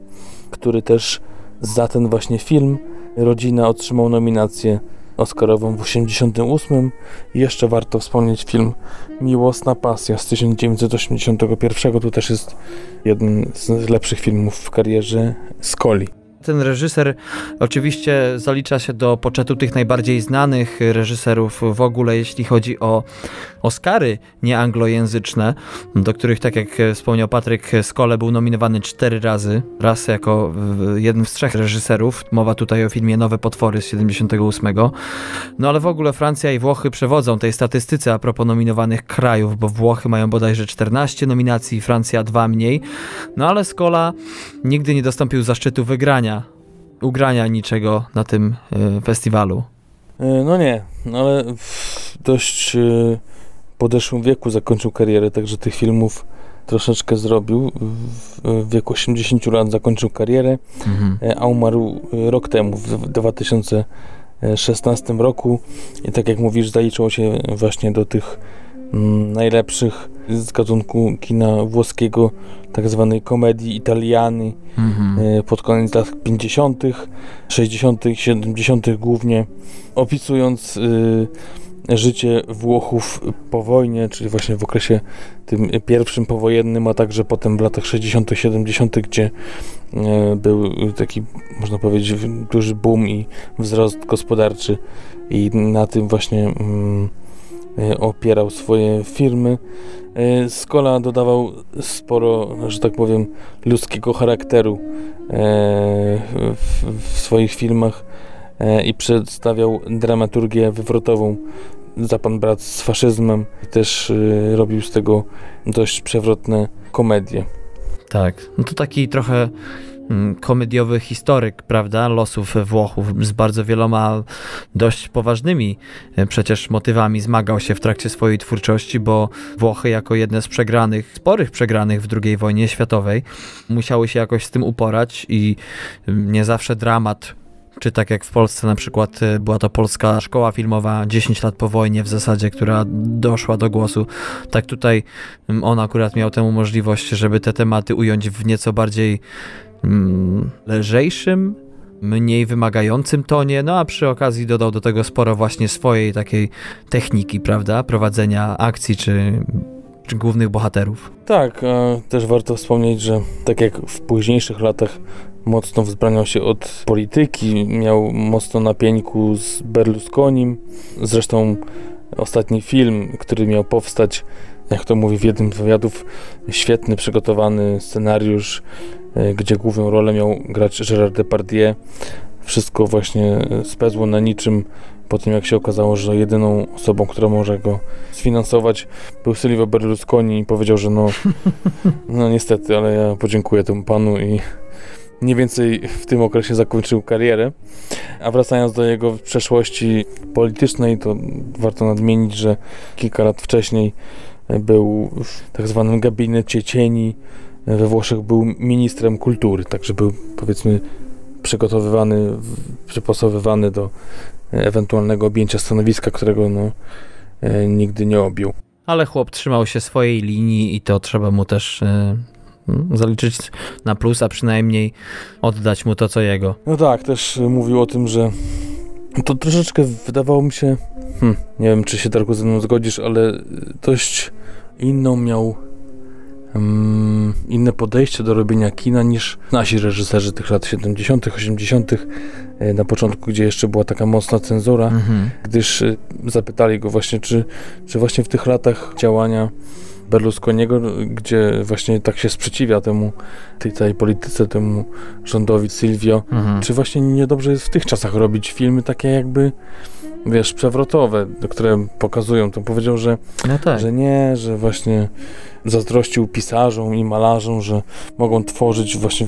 który też za ten właśnie film Rodzina otrzymał nominację oscarową w 1988. Jeszcze warto wspomnieć film Miłosna pasja z 1981. To też jest jeden z lepszych filmów w karierze Scoli. Ten reżyser oczywiście zalicza się do poczetu tych najbardziej znanych reżyserów w ogóle, jeśli chodzi o Oscary nieanglojęzyczne, do których, tak jak wspomniał Patryk, Scola był nominowany 4 razy. Raz jako jeden z 3 reżyserów. Mowa tutaj o filmie Nowe potwory z 78. No ale w ogóle Francja i Włochy przewodzą tej statystyce a propos nominowanych krajów, bo Włochy mają bodajże 14 nominacji, Francja 2 mniej. No ale Scola nigdy nie dostąpił zaszczytu ugrania niczego na tym festiwalu. No nie, ale w dość podeszłym wieku zakończył karierę, także tych filmów troszeczkę zrobił. W wieku 80 lat zakończył karierę, a umarł rok temu, w 2016 roku. I tak jak mówisz, zaliczyło się właśnie do tych najlepszych z gatunku kina włoskiego, tak zwanej komedii italiany, pod koniec lat 50., 60., 70. głównie, opisując życie Włochów po wojnie, czyli właśnie w okresie tym pierwszym powojennym, a także potem w latach 60., 70., gdzie był taki, można powiedzieć, duży boom i wzrost gospodarczy, i na tym właśnie opierał swoje firmy. Scola dodawał sporo, że tak powiem, ludzkiego charakteru w swoich filmach i przedstawiał dramaturgię wywrotową za pan brat z faszyzmem. Też robił z tego dość przewrotne komedie. Tak, no to taki trochę komediowy historyk, prawda, losów Włochów, z bardzo wieloma dość poważnymi przecież motywami zmagał się w trakcie swojej twórczości, bo Włochy jako jedne z przegranych, sporych przegranych w II wojnie światowej musiały się jakoś z tym uporać i nie zawsze dramat, czy tak jak w Polsce na przykład była to Polska Szkoła Filmowa 10 lat po wojnie w zasadzie, która doszła do głosu, tak tutaj on akurat miał tę możliwość, żeby te tematy ująć w nieco bardziej lżejszym, mniej wymagającym tonie, no a przy okazji dodał do tego sporo właśnie swojej takiej techniki, prawda, prowadzenia akcji czy głównych bohaterów. Tak, też warto wspomnieć, że tak jak w późniejszych latach mocno wzbraniał się od polityki, miał mocno na pieńku z Berlusconim, zresztą ostatni film, który miał powstać, jak to mówi w jednym z wywiadów, świetny, przygotowany scenariusz, gdzie główną rolę miał grać Gerard Depardieu. Wszystko właśnie spędzło na niczym, po tym jak się okazało, że jedyną osobą, która może go sfinansować, był Silvio Berlusconi, i powiedział, że no niestety, ale ja podziękuję temu panu, i mniej więcej w tym okresie zakończył karierę. A wracając do jego przeszłości politycznej, to warto nadmienić, że kilka lat wcześniej był w tak zwanym gabinecie cieni. We Włoszech był ministrem kultury, także był, powiedzmy, przygotowywany, przypasowywany do ewentualnego objęcia stanowiska, którego nigdy nie objął. Ale chłop trzymał się swojej linii i to trzeba mu też zaliczyć na plus, a przynajmniej oddać mu to, co jego. No tak, też mówił o tym, że to troszeczkę wydawało mi się, nie wiem, czy się, Darku, ze mną zgodzisz, ale dość inną miał inne podejście do robienia kina niż nasi reżyserzy tych lat 70., 80., na początku, gdzie jeszcze była taka mocna cenzura, gdyż zapytali go właśnie, czy właśnie w tych latach działania Berlusconiego, gdzie właśnie tak się sprzeciwia tej całej polityce, temu rządowi Silvio, czy właśnie niedobrze jest w tych czasach robić filmy takie jakby, wiesz, przewrotowe, które pokazują, to powiedział, że, no tak, że nie, że właśnie zazdrościł pisarzom i malarzom, że mogą tworzyć właśnie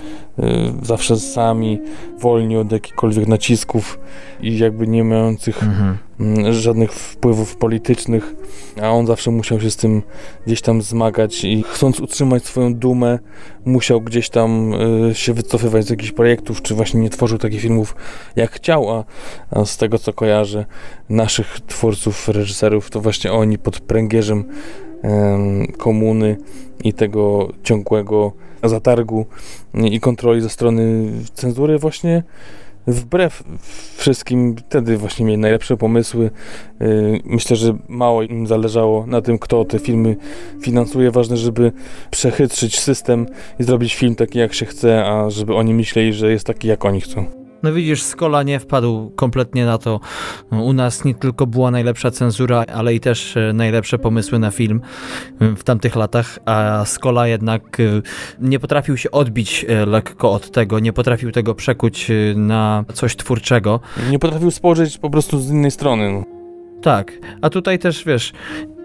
zawsze sami, wolni od jakichkolwiek nacisków i jakby nie mających żadnych wpływów politycznych, a on zawsze musiał się z tym gdzieś tam zmagać i chcąc utrzymać swoją dumę, musiał gdzieś tam się wycofywać z jakichś projektów, czy właśnie nie tworzył takich filmów jak chciał, a z tego co kojarzę naszych twórców, reżyserów, to właśnie oni pod pręgierzem komuny i tego ciągłego zatargu i kontroli ze strony cenzury właśnie wbrew wszystkim wtedy właśnie mieli najlepsze pomysły. Myślę, że mało im zależało na tym, kto te filmy finansuje. Ważne, żeby przechytrzyć system i zrobić film taki, jak się chce, a żeby oni myśleli, że jest taki, jak oni chcą. No widzisz, Scola nie wpadł kompletnie na to. U nas nie tylko była najlepsza cenzura, ale i też najlepsze pomysły na film w tamtych latach, a Scola jednak nie potrafił się odbić lekko od tego, nie potrafił tego przekuć na coś twórczego. Nie potrafił spojrzeć po prostu z innej strony. Tak, a tutaj też, wiesz,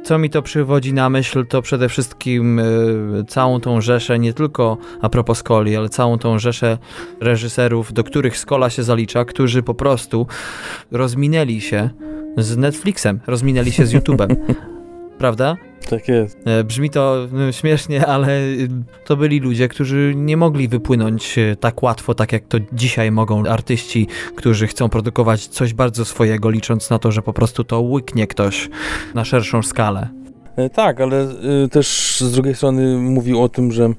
Co mi to przywodzi na myśl, to przede wszystkim całą tą rzeszę, nie tylko a propos Scoli, ale całą tą rzeszę reżyserów, do których Scola się zalicza, którzy po prostu rozminęli się z Netflixem, rozminęli się z YouTube'em. Prawda? Tak jest. Brzmi to śmiesznie, ale to byli ludzie, którzy nie mogli wypłynąć tak łatwo, tak jak to dzisiaj mogą artyści, którzy chcą produkować coś bardzo swojego, licząc na to, że po prostu to łyknie ktoś na szerszą skalę. Tak, ale też z drugiej strony mówił o tym, że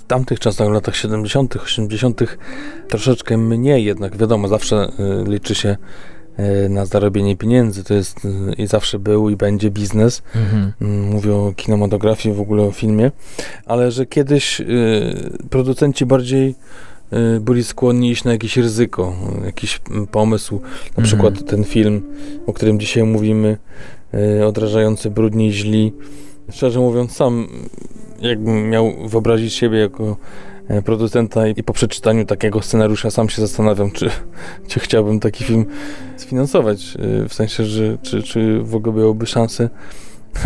w tamtych czasach, w latach 70., 80., troszeczkę mniej jednak, wiadomo, zawsze liczy się na zarobienie pieniędzy, to jest i zawsze był i będzie biznes. Mówię o kinematografii, w ogóle o filmie, ale że kiedyś producenci bardziej byli skłonni iść na jakieś ryzyko, jakiś pomysł, na przykład ten film, o którym dzisiaj mówimy, Odrażający, brudni i źli. Szczerze mówiąc, sam jakbym miał wyobrazić siebie jako producenta i po przeczytaniu takiego scenariusza sam się zastanawiam, czy chciałbym taki film sfinansować, w sensie, że czy w ogóle byłoby szansę,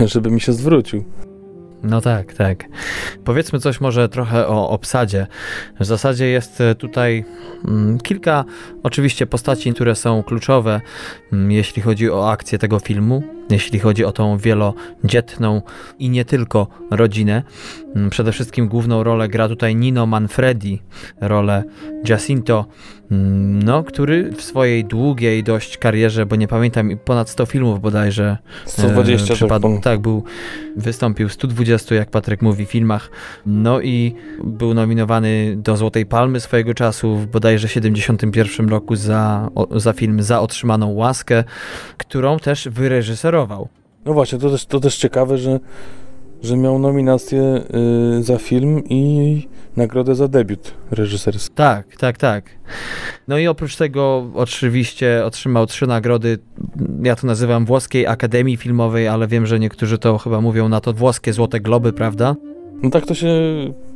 żeby mi się zwrócił. No tak, tak. Powiedzmy coś może trochę o obsadzie. W zasadzie jest tutaj kilka oczywiście postaci, które są kluczowe, jeśli chodzi o akcję tego filmu, jeśli chodzi o tą wielodzietną i nie tylko rodzinę. Przede wszystkim główną rolę gra tutaj Nino Manfredi, rolę Giacinto, który w swojej długiej dość karierze, bo nie pamiętam, ponad 100 filmów bodajże. 120 tak, wystąpił w 120, jak Patryk mówi, filmach. No i był nominowany do Złotej Palmy swojego czasu w bodajże 71 roku za film Za otrzymaną łaskę, którą też wyreżyserował. No właśnie, to też ciekawe, że miał nominację za film i nagrodę za debiut reżyserski. Tak, tak, tak. No i oprócz tego oczywiście otrzymał 3 nagrody, ja to nazywam Włoskiej Akademii Filmowej, ale wiem, że niektórzy to chyba mówią na to włoskie Złote Globy, prawda? No tak to się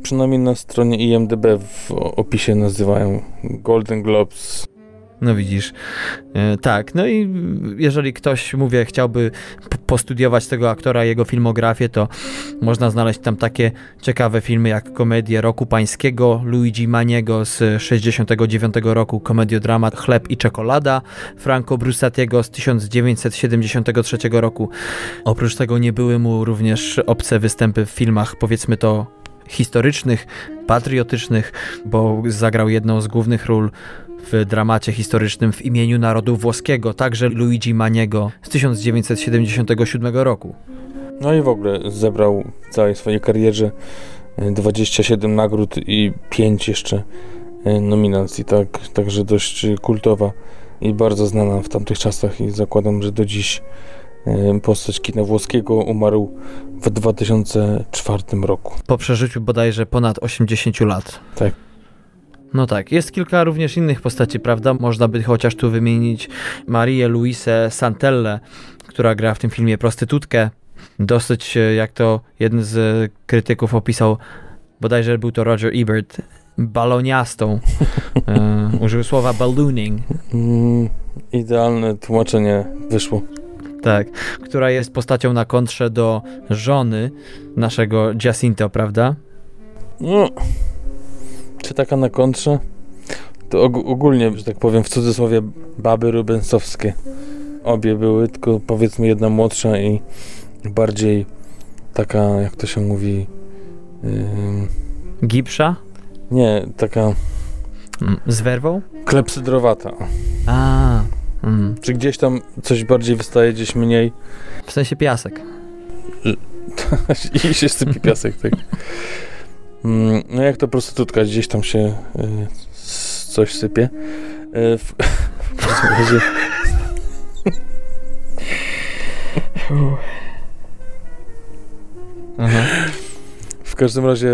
przynajmniej na stronie IMDb w opisie nazywają Golden Globes. No widzisz, tak, no i jeżeli ktoś, mówię, chciałby postudiować tego aktora i jego filmografię, to można znaleźć tam takie ciekawe filmy jak komedię Roku Pańskiego Luigi Maniego z 69 roku, komediodramat Chleb i Czekolada Franco Brusatiego z 1973 roku. Oprócz tego nie były mu również obce występy w filmach, powiedzmy to, historycznych, patriotycznych, bo zagrał jedną z głównych ról w dramacie historycznym W imieniu narodu włoskiego, także Luigi Maniego z 1977 roku. No i w ogóle zebrał w całej swojej karierze 27 nagród i 5 jeszcze nominacji, tak, także dość kultowa i bardzo znana w tamtych czasach i zakładam, że do dziś postać kina włoskiego. Umarł w 2004 roku. Po przeżyciu bodajże ponad 80 lat. Tak. No tak, jest kilka również innych postaci, prawda? Można by chociaż tu wymienić Marię Luisę Santellę, która gra w tym filmie prostytutkę. Dosyć, jak to jeden z krytyków opisał, bodajże był to Roger Ebert, baloniastą. Użył słowa ballooning. Idealne tłumaczenie wyszło. Tak, która jest postacią na kontrze do żony naszego Giacinto, prawda? No... Czy taka na kontrze? To ogólnie, że tak powiem, w cudzysłowie baby rubensowskie. Obie były, tylko powiedzmy jedna młodsza i bardziej taka, jak to się mówi... Gipsza? Nie, taka... Z werwą? Klepsydrowata. Czy gdzieś tam coś bardziej wystaje, gdzieś mniej? W sensie piasek. I się sypie piasek, tak. No jak to prostytutka, gdzieś tam się coś sypie. W każdym razie... W każdym razie,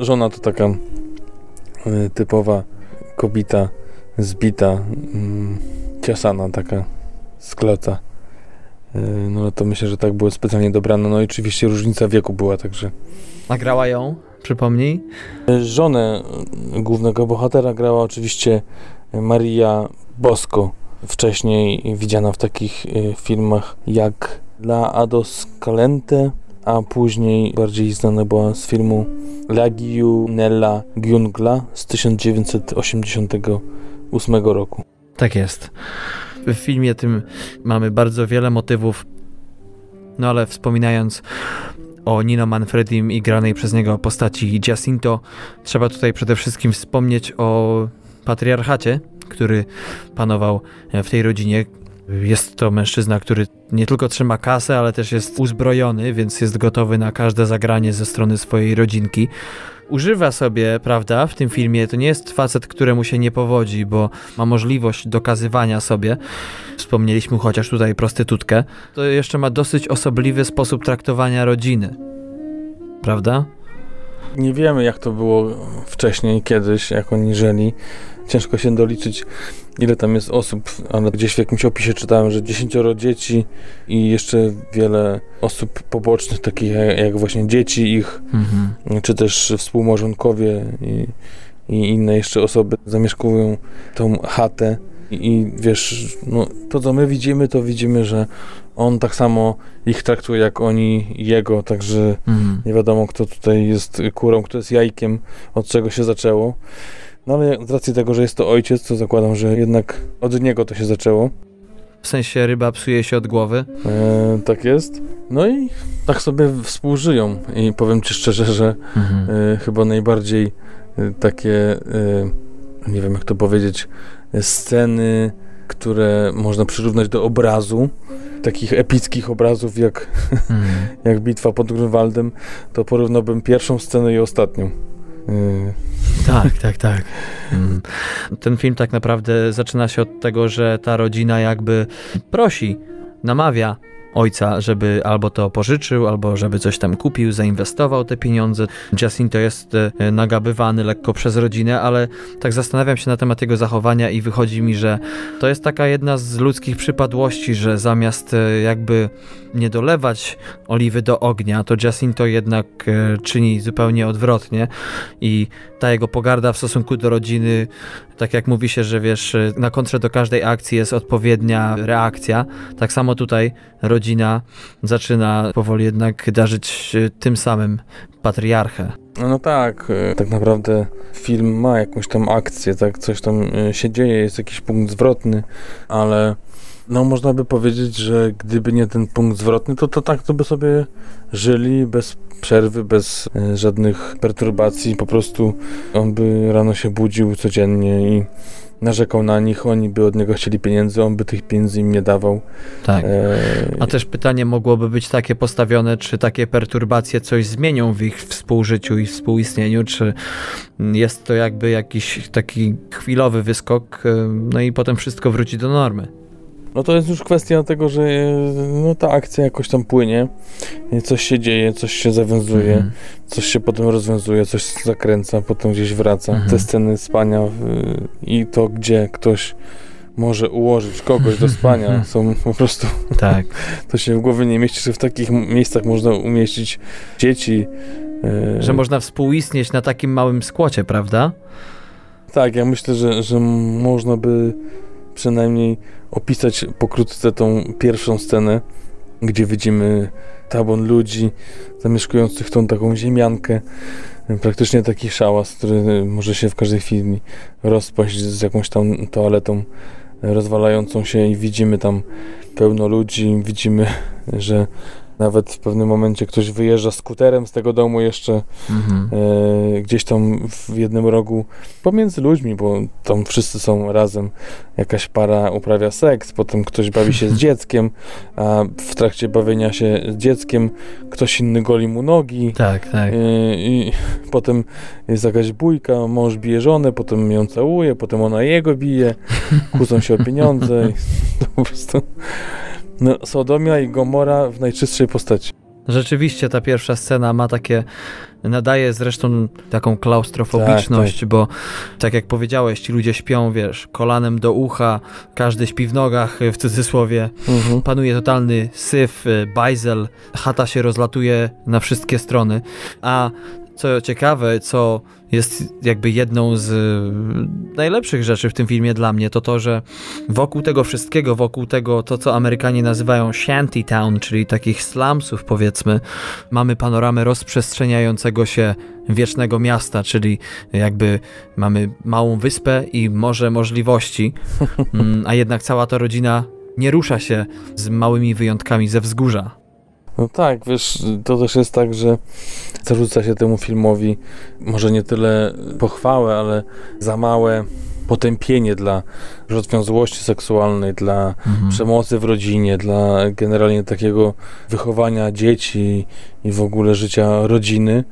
żona to taka typowa kobita, zbita, ciasana taka, z kloca. To myślę, że tak było specjalnie dobrane. No i oczywiście różnica wieku była, także... A grała ją? Przypomnij. Żonę głównego bohatera grała oczywiście Maria Bosco, wcześniej widziana w takich filmach jak La Ados Calente, a później bardziej znana była z filmu La Giunella Giungla z 1988 roku. Tak jest. W filmie tym mamy bardzo wiele motywów, no ale wspominając o Nino Manfredim i granej przez niego postaci Giacinto, trzeba tutaj przede wszystkim wspomnieć o patriarchacie, który panował w tej rodzinie. Jest to mężczyzna, który nie tylko trzyma kasę, ale też jest uzbrojony, więc jest gotowy na każde zagranie ze strony swojej rodzinki. Używa sobie, prawda, w tym filmie, to nie jest facet, któremu się nie powodzi, bo ma możliwość dokazywania sobie. Wspomnieliśmy chociaż tutaj prostytutkę. To jeszcze ma dosyć osobliwy sposób traktowania rodziny, prawda? Nie wiemy, jak to było wcześniej, kiedyś, jak oni żyli. Ciężko się doliczyć, ile tam jest osób, ale gdzieś w jakimś opisie czytałem, że 10 dzieci i jeszcze wiele osób pobocznych, takich jak właśnie dzieci ich, czy też współmałżonkowie i inne jeszcze osoby zamieszkują tą chatę. I wiesz, no, to co my widzimy, to widzimy, że on tak samo ich traktuje, jak oni jego, także nie wiadomo, kto tutaj jest kurą, kto jest jajkiem, od czego się zaczęło. No ale z racji tego, że jest to ojciec, to zakładam, że jednak od niego to się zaczęło. W sensie ryba psuje się od głowy? Tak jest. No i tak sobie współżyją. I powiem ci szczerze, że chyba najbardziej takie, nie wiem jak to powiedzieć, sceny, które można przyrównać do obrazu, takich epickich obrazów jak bitwa pod Grunwaldem, to porównałbym pierwszą scenę i ostatnią. Tak. Ten film tak naprawdę zaczyna się od tego, że ta rodzina jakby prosi, namawia ojca, żeby albo to pożyczył, albo żeby coś tam kupił, zainwestował te pieniądze. Jacinto jest nagabywany lekko przez rodzinę, ale tak zastanawiam się na temat jego zachowania i wychodzi mi, że to jest taka jedna z ludzkich przypadłości, że zamiast jakby nie dolewać oliwy do ognia, to Jacinto jednak czyni zupełnie odwrotnie i ta jego pogarda w stosunku do rodziny, tak jak mówi się, że wiesz, na kontrze do każdej akcji jest odpowiednia reakcja, tak samo tutaj rodzina zaczyna powoli jednak darzyć tym samym patriarchę. No tak, tak naprawdę film ma jakąś tam akcję, tak, coś tam się dzieje, jest jakiś punkt zwrotny, ale no można by powiedzieć, że gdyby nie ten punkt zwrotny, to tak to by sobie żyli bez przerwy, bez żadnych perturbacji, po prostu on by rano się budził codziennie i narzekał na nich, oni by od niego chcieli pieniędzy, on by tych pieniędzy im nie dawał. Tak. A też pytanie mogłoby być takie postawione, czy takie perturbacje coś zmienią w ich współżyciu i współistnieniu, czy jest to jakby jakiś taki chwilowy wyskok, no i potem wszystko wróci do normy. No to jest już kwestia tego, że no, ta akcja jakoś tam płynie, coś się dzieje, coś się zawiązuje, coś się potem rozwiązuje, coś zakręca, potem gdzieś wraca. Te sceny spania i to, gdzie ktoś może ułożyć kogoś do spania, są po prostu... Tak. To się w głowie nie mieści, że w takich miejscach można umieścić dzieci. Że można współistnieć na takim małym skłocie, prawda? Tak, ja myślę, że można by przynajmniej opisać pokrótce tą pierwszą scenę, gdzie widzimy tabun ludzi zamieszkujących tą taką ziemiankę, praktycznie taki szałas, który może się w każdej chwili rozpaść z jakąś tam toaletą rozwalającą się i widzimy tam pełno ludzi, widzimy, że nawet w pewnym momencie ktoś wyjeżdża skuterem z tego domu jeszcze gdzieś tam w jednym rogu pomiędzy ludźmi, bo tam wszyscy są razem. Jakaś para uprawia seks, potem ktoś bawi się z dzieckiem, a w trakcie bawienia się z dzieckiem ktoś inny goli mu nogi. Tak. I potem jest jakaś bójka, mąż bije żonę, potem ją całuje, potem ona jego bije, kłócą się o pieniądze i to po prostu... No, Sodomia i Gomora w najczystszej postaci. Rzeczywiście ta pierwsza scena ma takie, nadaje zresztą taką klaustrofobiczność, tak. Bo tak jak powiedziałeś, ci ludzie śpią, wiesz, kolanem do ucha, każdy śpi w nogach, w cudzysłowie. Panuje totalny syf, bajzel, chata się rozlatuje na wszystkie strony, a co ciekawe, co jest jakby jedną z najlepszych rzeczy w tym filmie dla mnie, to to, że wokół tego wszystkiego, wokół tego, to co Amerykanie nazywają shanty town, czyli takich slumsów powiedzmy, mamy panoramę rozprzestrzeniającego się wiecznego miasta, czyli jakby mamy małą wyspę i morze możliwości, a jednak cała ta rodzina nie rusza się z małymi wyjątkami ze wzgórza. No tak, wiesz, to też jest tak, że zarzuca się temu filmowi może nie tyle pochwałę, ale za małe potępienie dla rozwiązłości seksualnej, dla przemocy w rodzinie, dla generalnie takiego wychowania dzieci i w ogóle życia rodziny.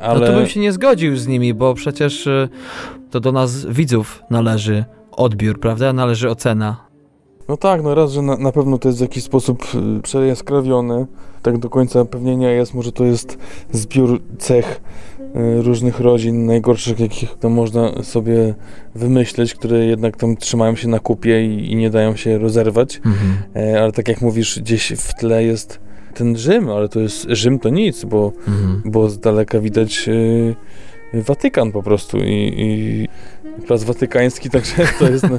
Ale... No to bym się nie zgodził z nimi, bo przecież to do nas widzów należy odbiór, prawda? Należy ocena. No tak, no raz, że na pewno to jest w jakiś sposób przejaskrawione, tak do końca pewnie nie jest, może to jest zbiór cech różnych rodzin, najgorszych jakich to można sobie wymyśleć, które jednak tam trzymają się na kupie i nie dają się rozerwać, ale tak jak mówisz, gdzieś w tle jest ten Rzym, ale to jest Rzym to nic, bo z daleka widać Watykan po prostu i Plac Watykański, także to jest no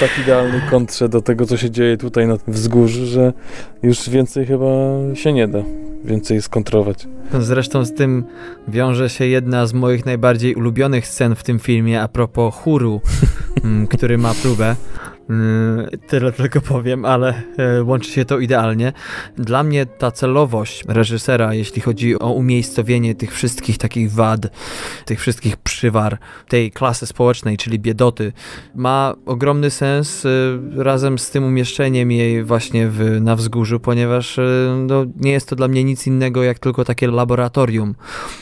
tak idealny kontrze do tego, co się dzieje tutaj na wzgórzu, że już więcej chyba się nie da więcej skontrować. Zresztą z tym wiąże się jedna z moich najbardziej ulubionych scen w tym filmie a propos chóru, który ma próbę. Tyle tylko powiem, ale łączy się to idealnie. Dla mnie ta celowość reżysera, jeśli chodzi o umiejscowienie tych wszystkich takich wad, tych wszystkich przywar tej klasy społecznej, czyli biedoty, ma ogromny sens razem z tym umieszczeniem jej właśnie na wzgórzu, ponieważ nie jest to dla mnie nic innego jak tylko takie laboratorium,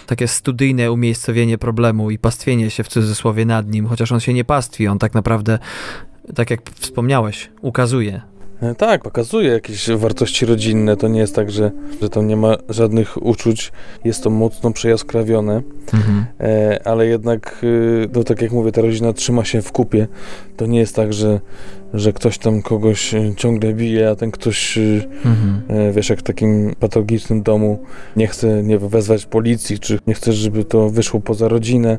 takie studyjne umiejscowienie problemu i pastwienie się w cudzysłowie nad nim, chociaż on się nie pastwi, on tak naprawdę, tak jak wspomniałeś, ukazuje. Tak, pokazuje jakieś wartości rodzinne, to nie jest tak, że tam nie ma żadnych uczuć, jest to mocno przejaskrawione, ale jednak, no tak jak mówię, ta rodzina trzyma się w kupie, to nie jest tak, że ktoś tam kogoś ciągle bije, a ten ktoś, wiesz, jak w takim patologicznym domu nie chce, nie wiem, wezwać policji, czy nie chce, żeby to wyszło poza rodzinę.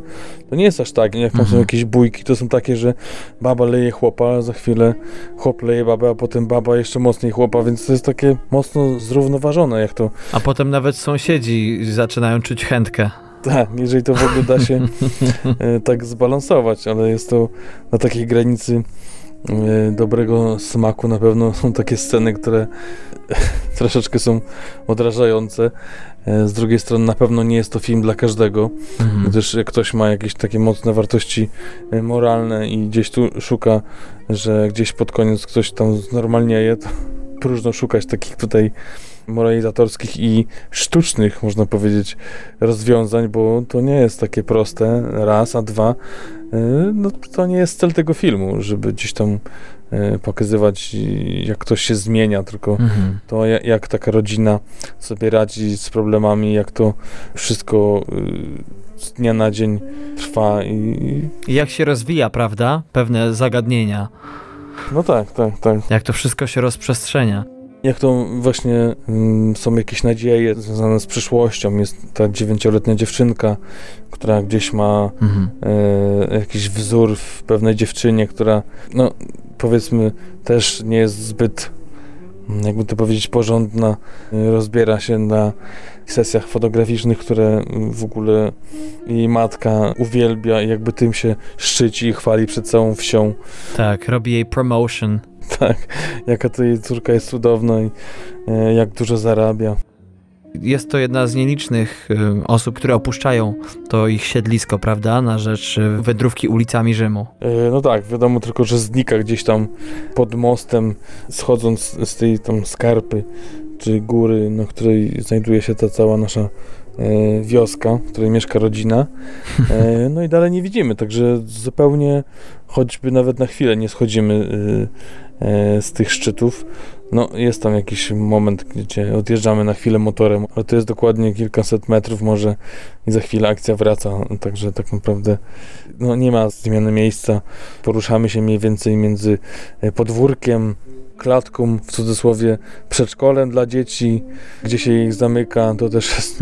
To nie jest aż tak. Jak tam są jakieś bójki, to są takie, że baba leje chłopa, za chwilę chłop leje babę, a potem baba jeszcze mocniej chłopa, więc to jest takie mocno zrównoważone, jak to... A potem nawet sąsiedzi zaczynają czuć chętkę. Tak, jeżeli to w ogóle da się tak zbalansować, ale jest to na takiej granicy dobrego smaku. Na pewno są takie sceny, które troszeczkę są odrażające. Z drugiej strony na pewno nie jest to film dla każdego, gdyż jak ktoś ma jakieś takie mocne wartości moralne i gdzieś tu szuka, że gdzieś pod koniec ktoś tam znormalnieje, to próżno szukać takich tutaj moralizatorskich i sztucznych, można powiedzieć, rozwiązań, bo to nie jest takie proste, raz, a dwa, no to nie jest cel tego filmu, żeby gdzieś tam pokazywać, jak ktoś się zmienia, tylko to, jak taka rodzina sobie radzi z problemami, jak to wszystko z dnia na dzień trwa i jak się rozwija, prawda? Pewne zagadnienia. No tak, tak, tak. Jak to wszystko się rozprzestrzenia. Jak to właśnie są jakieś nadzieje związane z przyszłością. Jest ta 9-letnia dziewczynka, która gdzieś ma jakiś wzór w pewnej dziewczynie, która, no powiedzmy, też nie jest zbyt, jakby to powiedzieć, porządna. Rozbiera się na sesjach fotograficznych, które w ogóle jej matka uwielbia i jakby tym się szczyci i chwali przed całą wsią. Tak, robi jej promotion. Tak, jaka to jej córka jest cudowna i jak dużo zarabia. Jest to jedna z nielicznych osób, które opuszczają to ich siedlisko, prawda, na rzecz wędrówki ulicami Rzymu. No tak, wiadomo tylko, że znika gdzieś tam pod mostem, schodząc z tej tam skarpy czy góry, na której znajduje się ta cała nasza wioska, w której mieszka rodzina, no i dalej nie widzimy, także zupełnie choćby nawet na chwilę nie schodzimy z tych szczytów. No, jest tam jakiś moment, gdzie odjeżdżamy na chwilę motorem, ale to jest dokładnie kilkaset metrów może i za chwilę akcja wraca, także tak naprawdę no, nie ma zmiany miejsca. Poruszamy się mniej więcej między podwórkiem, klatką, w cudzysłowie przedszkolem dla dzieci, gdzie się ich zamyka, to też jest,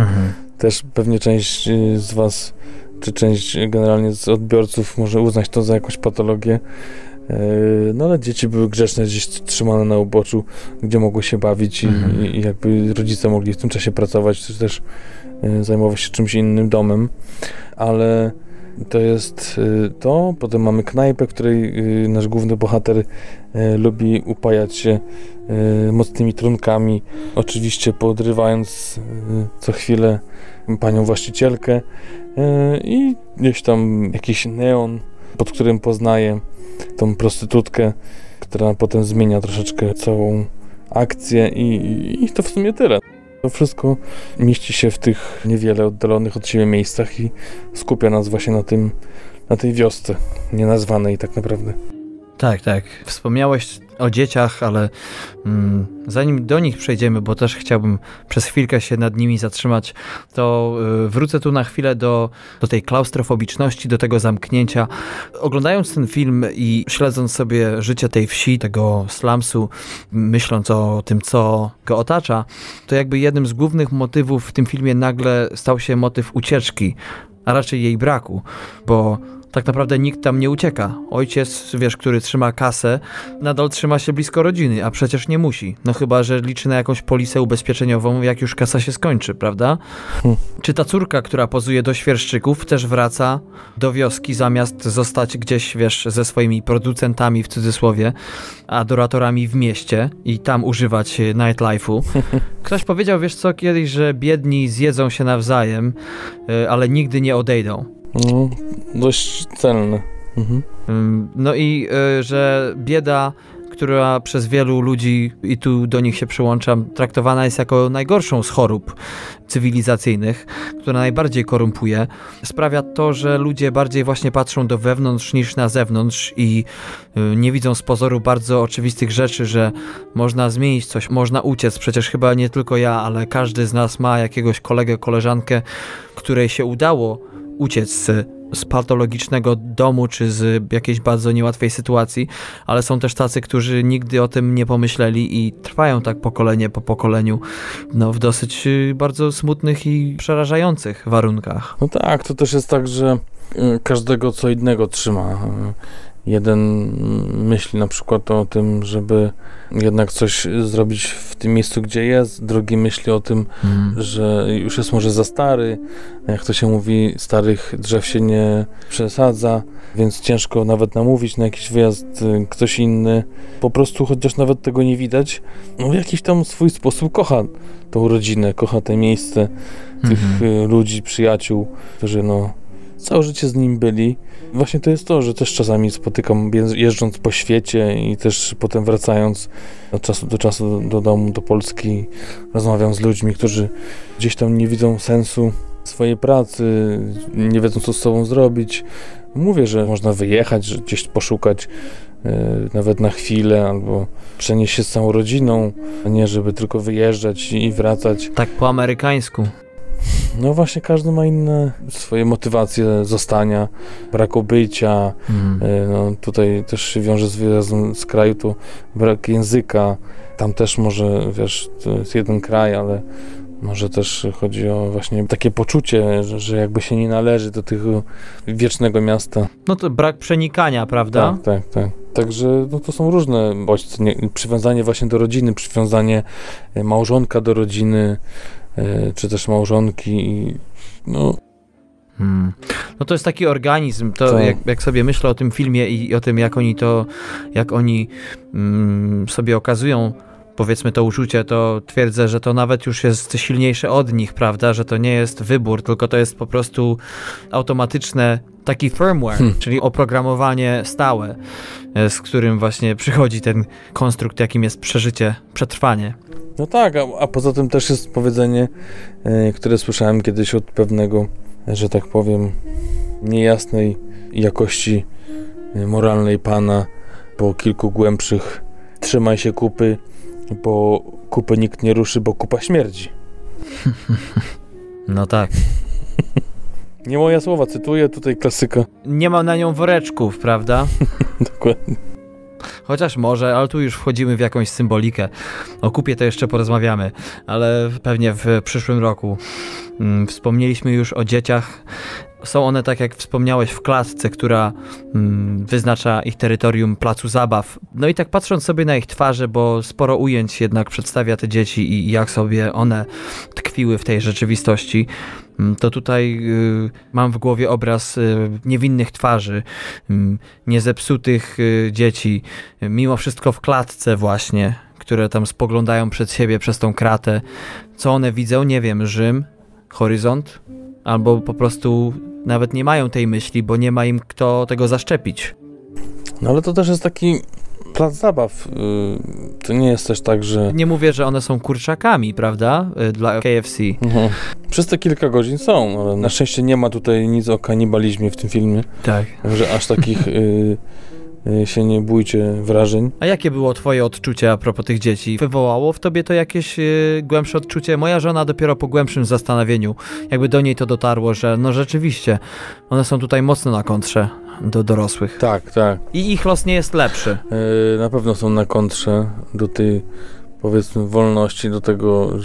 też pewnie część z Was, czy część generalnie z odbiorców może uznać to za jakąś patologię. No ale dzieci były grzeczne, gdzieś trzymane na uboczu, gdzie mogły się bawić i jakby rodzice mogli w tym czasie pracować, czy też zajmować się czymś innym, domem, ale to jest to. Potem mamy knajpę, w której nasz główny bohater lubi upajać się mocnymi trunkami, oczywiście podrywając co chwilę panią właścicielkę i gdzieś tam jakiś neon, pod którym poznaje tą prostytutkę, która potem zmienia troszeczkę całą akcję i to w sumie tyle. To wszystko mieści się w tych niewiele oddalonych od siebie miejscach i skupia nas właśnie na tej wiosce nienazwanej tak naprawdę. Tak, tak. Wspomniałeś o dzieciach, ale zanim do nich przejdziemy, bo też chciałbym przez chwilkę się nad nimi zatrzymać, to wrócę tu na chwilę do tej klaustrofobiczności, do tego zamknięcia. Oglądając ten film i śledząc sobie życie tej wsi, tego slumsu, myśląc o tym, co go otacza, to jakby jednym z głównych motywów w tym filmie nagle stał się motyw ucieczki, a raczej jej braku, bo tak naprawdę nikt tam nie ucieka. Ojciec, wiesz, który trzyma kasę, nadal trzyma się blisko rodziny, a przecież nie musi. No chyba, że liczy na jakąś polisę ubezpieczeniową, jak już kasa się skończy, prawda? Czy ta córka, która pozuje do świerszczyków, też wraca do wioski, zamiast zostać gdzieś, wiesz, ze swoimi producentami, w cudzysłowie, adoratorami w mieście i tam używać nightlife'u? Ktoś powiedział, wiesz co, kiedyś, że biedni zjedzą się nawzajem, ale nigdy nie odejdą. No, dość celne. No i że bieda, która przez wielu ludzi, i tu do nich się przyłączam, traktowana jest jako najgorszą z chorób cywilizacyjnych, która najbardziej korumpuje, sprawia to, że ludzie bardziej właśnie patrzą do wewnątrz niż na zewnątrz i nie widzą z pozoru bardzo oczywistych rzeczy, że można zmienić coś, można uciec. Przecież chyba nie tylko ja, ale każdy z nas ma jakiegoś kolegę, koleżankę, której się udało uciec z patologicznego domu czy z jakiejś bardzo niełatwej sytuacji, ale są też tacy, którzy nigdy o tym nie pomyśleli i trwają tak pokolenie po pokoleniu no, w dosyć bardzo smutnych i przerażających warunkach. No tak, to też jest tak, że każdego co innego trzyma. Jeden myśli na przykład o tym, żeby jednak coś zrobić w tym miejscu, gdzie jest, drugi myśli o tym, że już jest może za stary, jak to się mówi, starych drzew się nie przesadza, więc ciężko nawet namówić na jakiś wyjazd, ktoś inny, po prostu chociaż nawet tego nie widać, no w jakiś tam swój sposób kocha tą rodzinę, kocha to miejsce, tych ludzi, przyjaciół, którzy no całe życie z nim byli. Właśnie to jest to, że też czasami spotykam, jeżdżąc po świecie i też potem wracając od czasu do czasu do domu, do Polski, rozmawiam z ludźmi, którzy gdzieś tam nie widzą sensu swojej pracy, nie wiedzą, co z sobą zrobić. Mówię, że można wyjechać, że gdzieś poszukać, nawet na chwilę, albo przenieść się z całą rodziną, a nie żeby tylko wyjeżdżać i wracać. Tak po amerykańsku. No właśnie, każdy ma inne swoje motywacje zostania, braku bycia, no tutaj też się wiąże z wyrazem z kraju, to brak języka, tam też może, wiesz, to jest jeden kraj, ale może też chodzi o właśnie takie poczucie, że jakby się nie należy do tego wiecznego miasta. No to brak przenikania, prawda? Tak, tak, tak. Także no, to są różne bodźce, przywiązanie właśnie do rodziny, przywiązanie małżonka do rodziny, czy też małżonki, no. No to jest taki organizm, to jak sobie myślę o tym filmie i o tym, jak oni sobie okazują, powiedzmy, to uczucie, to twierdzę, że to nawet już jest silniejsze od nich, prawda, że to nie jest wybór, tylko to jest po prostu automatyczne, taki firmware, czyli oprogramowanie stałe, z którym właśnie przychodzi ten konstrukt, jakim jest przeżycie, przetrwanie. No tak, a poza tym też jest powiedzenie, które słyszałem kiedyś od pewnego, że tak powiem, niejasnej jakości moralnej Pana, po kilku głębszych trzymaj się kupy, bo kupy nikt nie ruszy, bo kupa śmierdzi. No tak. Nie moje słowa, cytuję tutaj klasyka. Nie ma na nią woreczków, prawda? Dokładnie. Chociaż może, ale tu już wchodzimy w jakąś symbolikę. O kupie to jeszcze porozmawiamy, ale pewnie w przyszłym roku. Wspomnieliśmy już o dzieciach. Są one, tak jak wspomniałeś, w klatce, która wyznacza ich terytorium placu zabaw. No i tak patrząc sobie na ich twarze, bo sporo ujęć jednak przedstawia te dzieci i jak sobie one tkwiły w tej rzeczywistości, to tutaj mam w głowie obraz niewinnych twarzy, niezepsutych dzieci, mimo wszystko w klatce właśnie, które tam spoglądają przed siebie przez tą kratę. Co one widzą? Nie wiem, Rzym, horyzont? Albo po prostu nawet nie mają tej myśli, bo nie ma im kto tego zaszczepić. No ale to też jest taki plac zabaw. To nie jest też tak, że... Nie mówię, że one są kurczakami, prawda? Dla KFC. Mhm. Przez te kilka godzin są, ale na szczęście nie ma tutaj nic o kanibalizmie w tym filmie. Tak. Że aż takich... się nie bójcie wrażeń. A jakie było twoje odczucie a propos tych dzieci? Wywołało w tobie to jakieś głębsze odczucie? Moja żona dopiero po głębszym zastanowieniu, jakby do niej to dotarło, że no rzeczywiście, one są tutaj mocno na kontrze do dorosłych. Tak, tak. I ich los nie jest lepszy. Na pewno są na kontrze do tej, powiedzmy, wolności, do tego,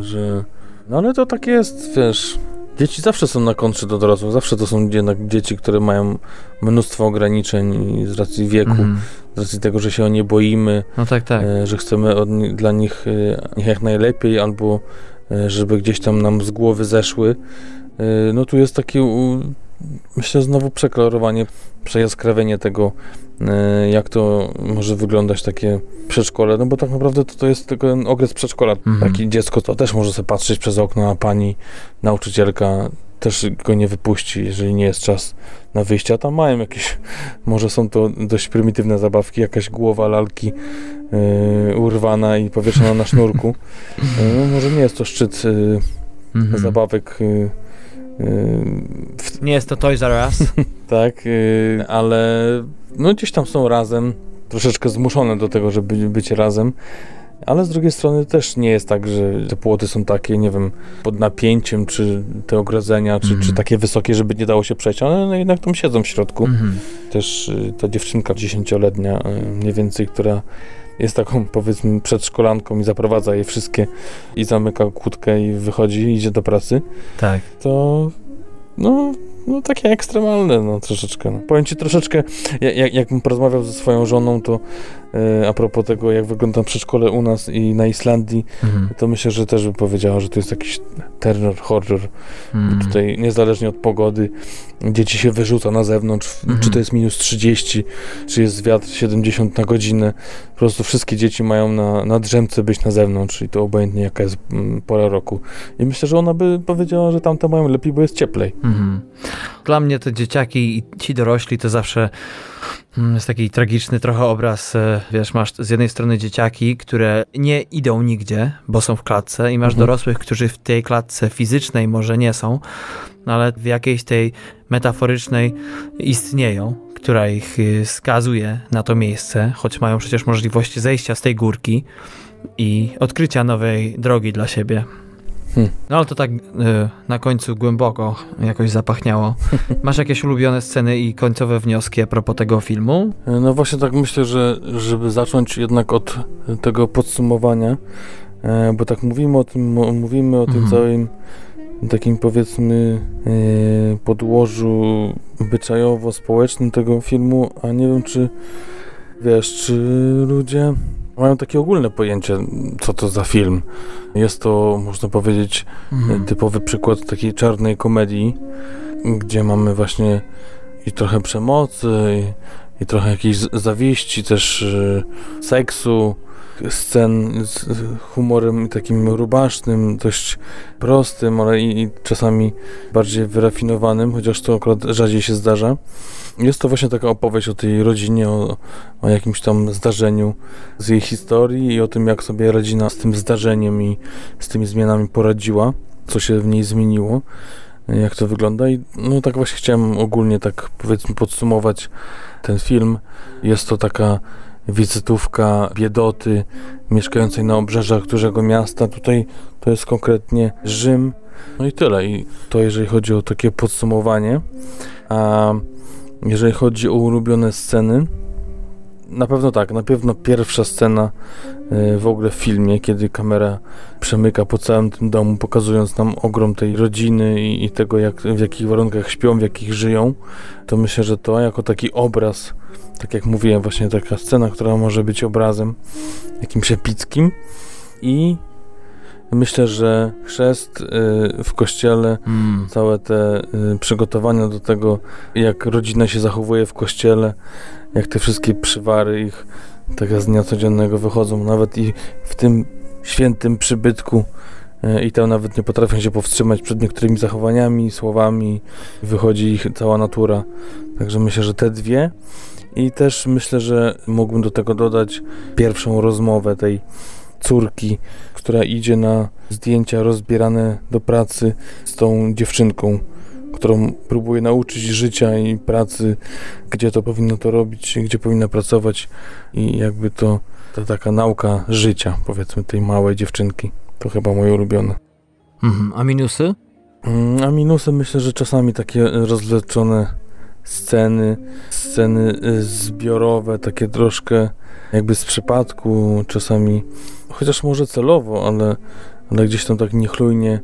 że... No ale to tak jest, wiesz... Dzieci zawsze są na kontrze do dorosłych, zawsze to są jednak dzieci, które mają mnóstwo ograniczeń z racji wieku, z racji tego, że się o nie boimy, no tak, tak. Że chcemy dla nich jak najlepiej, albo żeby gdzieś tam nam z głowy zeszły. No tu jest takie, myślę, znowu przekolorowanie, przejaskrawienie tego, jak to może wyglądać takie przedszkole, no bo tak naprawdę to jest tylko ten okres przedszkola. Takie dziecko to też może sobie patrzeć przez okno, a pani nauczycielka też go nie wypuści, jeżeli nie jest czas na wyjście, a tam mają jakieś, może są to dość prymitywne zabawki, jakaś głowa lalki urwana i powieszona na sznurku. Może nie jest to szczyt zabawek nie jest to Toys R Us. Tak, ale no gdzieś tam są razem, troszeczkę zmuszone do tego, żeby być razem, ale z drugiej strony też nie jest tak, że te płoty są takie, nie wiem, pod napięciem, czy te ogrodzenia, czy takie wysokie, żeby nie dało się przejść, ale no jednak tam siedzą w środku. Też ta dziewczynka 10-letnia mniej więcej, która jest taką, powiedzmy, przedszkolanką i zaprowadza je wszystkie i zamyka kłódkę i wychodzi, idzie do pracy. Tak. To no takie ekstremalne, no troszeczkę. No. Powiem ci troszeczkę, jakbym porozmawiał ze swoją żoną, to a propos tego, jak wygląda przedszkole u nas i na Islandii, to myślę, że też by powiedziała, że to jest jakiś terror, horror. Tutaj niezależnie od pogody dzieci się wyrzuca na zewnątrz, czy to jest -30, czy jest wiatr 70 na godzinę. Po prostu wszystkie dzieci mają na drzemce być na zewnątrz i to obojętnie jaka jest pora roku. I myślę, że ona by powiedziała, że tamte mają lepiej, bo jest cieplej. Dla mnie te dzieciaki i ci dorośli to zawsze jest taki tragiczny trochę obraz, wiesz, masz z jednej strony dzieciaki, które nie idą nigdzie, bo są w klatce i masz dorosłych, którzy w tej klatce fizycznej może nie są, ale w jakiejś tej metaforycznej istnieją, która ich skazuje na to miejsce, choć mają przecież możliwość zejścia z tej górki i odkrycia nowej drogi dla siebie. No ale to tak na końcu głęboko jakoś zapachniało. Masz jakieś ulubione sceny i końcowe wnioski a propos tego filmu? No właśnie tak myślę, że żeby zacząć jednak od tego podsumowania, bo tak mówimy o tym całym takim, powiedzmy, podłożu obyczajowo-społecznym tego filmu, a nie wiem, czy wiesz, czy ludzie mają takie ogólne pojęcie, co to za film. Jest to, można powiedzieć, typowy przykład takiej czarnej komedii, gdzie mamy właśnie i trochę przemocy, i trochę jakiejś zawiści, też seksu, scen z humorem takim rubasznym, dość prostym, ale i czasami bardziej wyrafinowanym, chociaż to akurat rzadziej się zdarza. Jest to właśnie taka opowieść o tej rodzinie, o jakimś tam zdarzeniu z jej historii i o tym, jak sobie rodzina z tym zdarzeniem i z tymi zmianami poradziła, co się w niej zmieniło. jak to wygląda. I no tak właśnie chciałem ogólnie tak powiedzmy podsumować ten film. Jest to taka wizytówka biedoty mieszkającej na obrzeżach dużego miasta. Tutaj to jest konkretnie Rzym. No i tyle. I to jeżeli chodzi o takie podsumowanie. A jeżeli chodzi o ulubione sceny, na pewno tak, na pewno pierwsza scena w ogóle w filmie, kiedy kamera przemyka po całym tym domu, pokazując nam ogrom tej rodziny i tego, jak, w jakich warunkach śpią, w jakich żyją, to myślę, że to jako taki obraz, tak jak mówiłem, właśnie taka scena, która może być obrazem jakimś epickim. I myślę, że chrzest w kościele, całe te przygotowania do tego, jak rodzina się zachowuje w kościele, jak te wszystkie przywary ich tak z dnia codziennego wychodzą, nawet i w tym świętym przybytku i tam nawet nie potrafią się powstrzymać przed niektórymi zachowaniami, słowami, wychodzi ich cała natura. Także myślę, że te dwie. I też myślę, że mógłbym do tego dodać pierwszą rozmowę tej córki, która idzie na zdjęcia rozbierane do pracy z tą dziewczynką, którą próbuje nauczyć życia i pracy, gdzie to powinno to robić, gdzie powinna pracować i jakby to taka nauka życia, powiedzmy, tej małej dziewczynki. To chyba moje ulubione. A minusy? A minusy myślę, że czasami takie rozleczone sceny zbiorowe, takie troszkę jakby z przypadku czasami, chociaż może celowo, ale gdzieś tam tak niechlujnie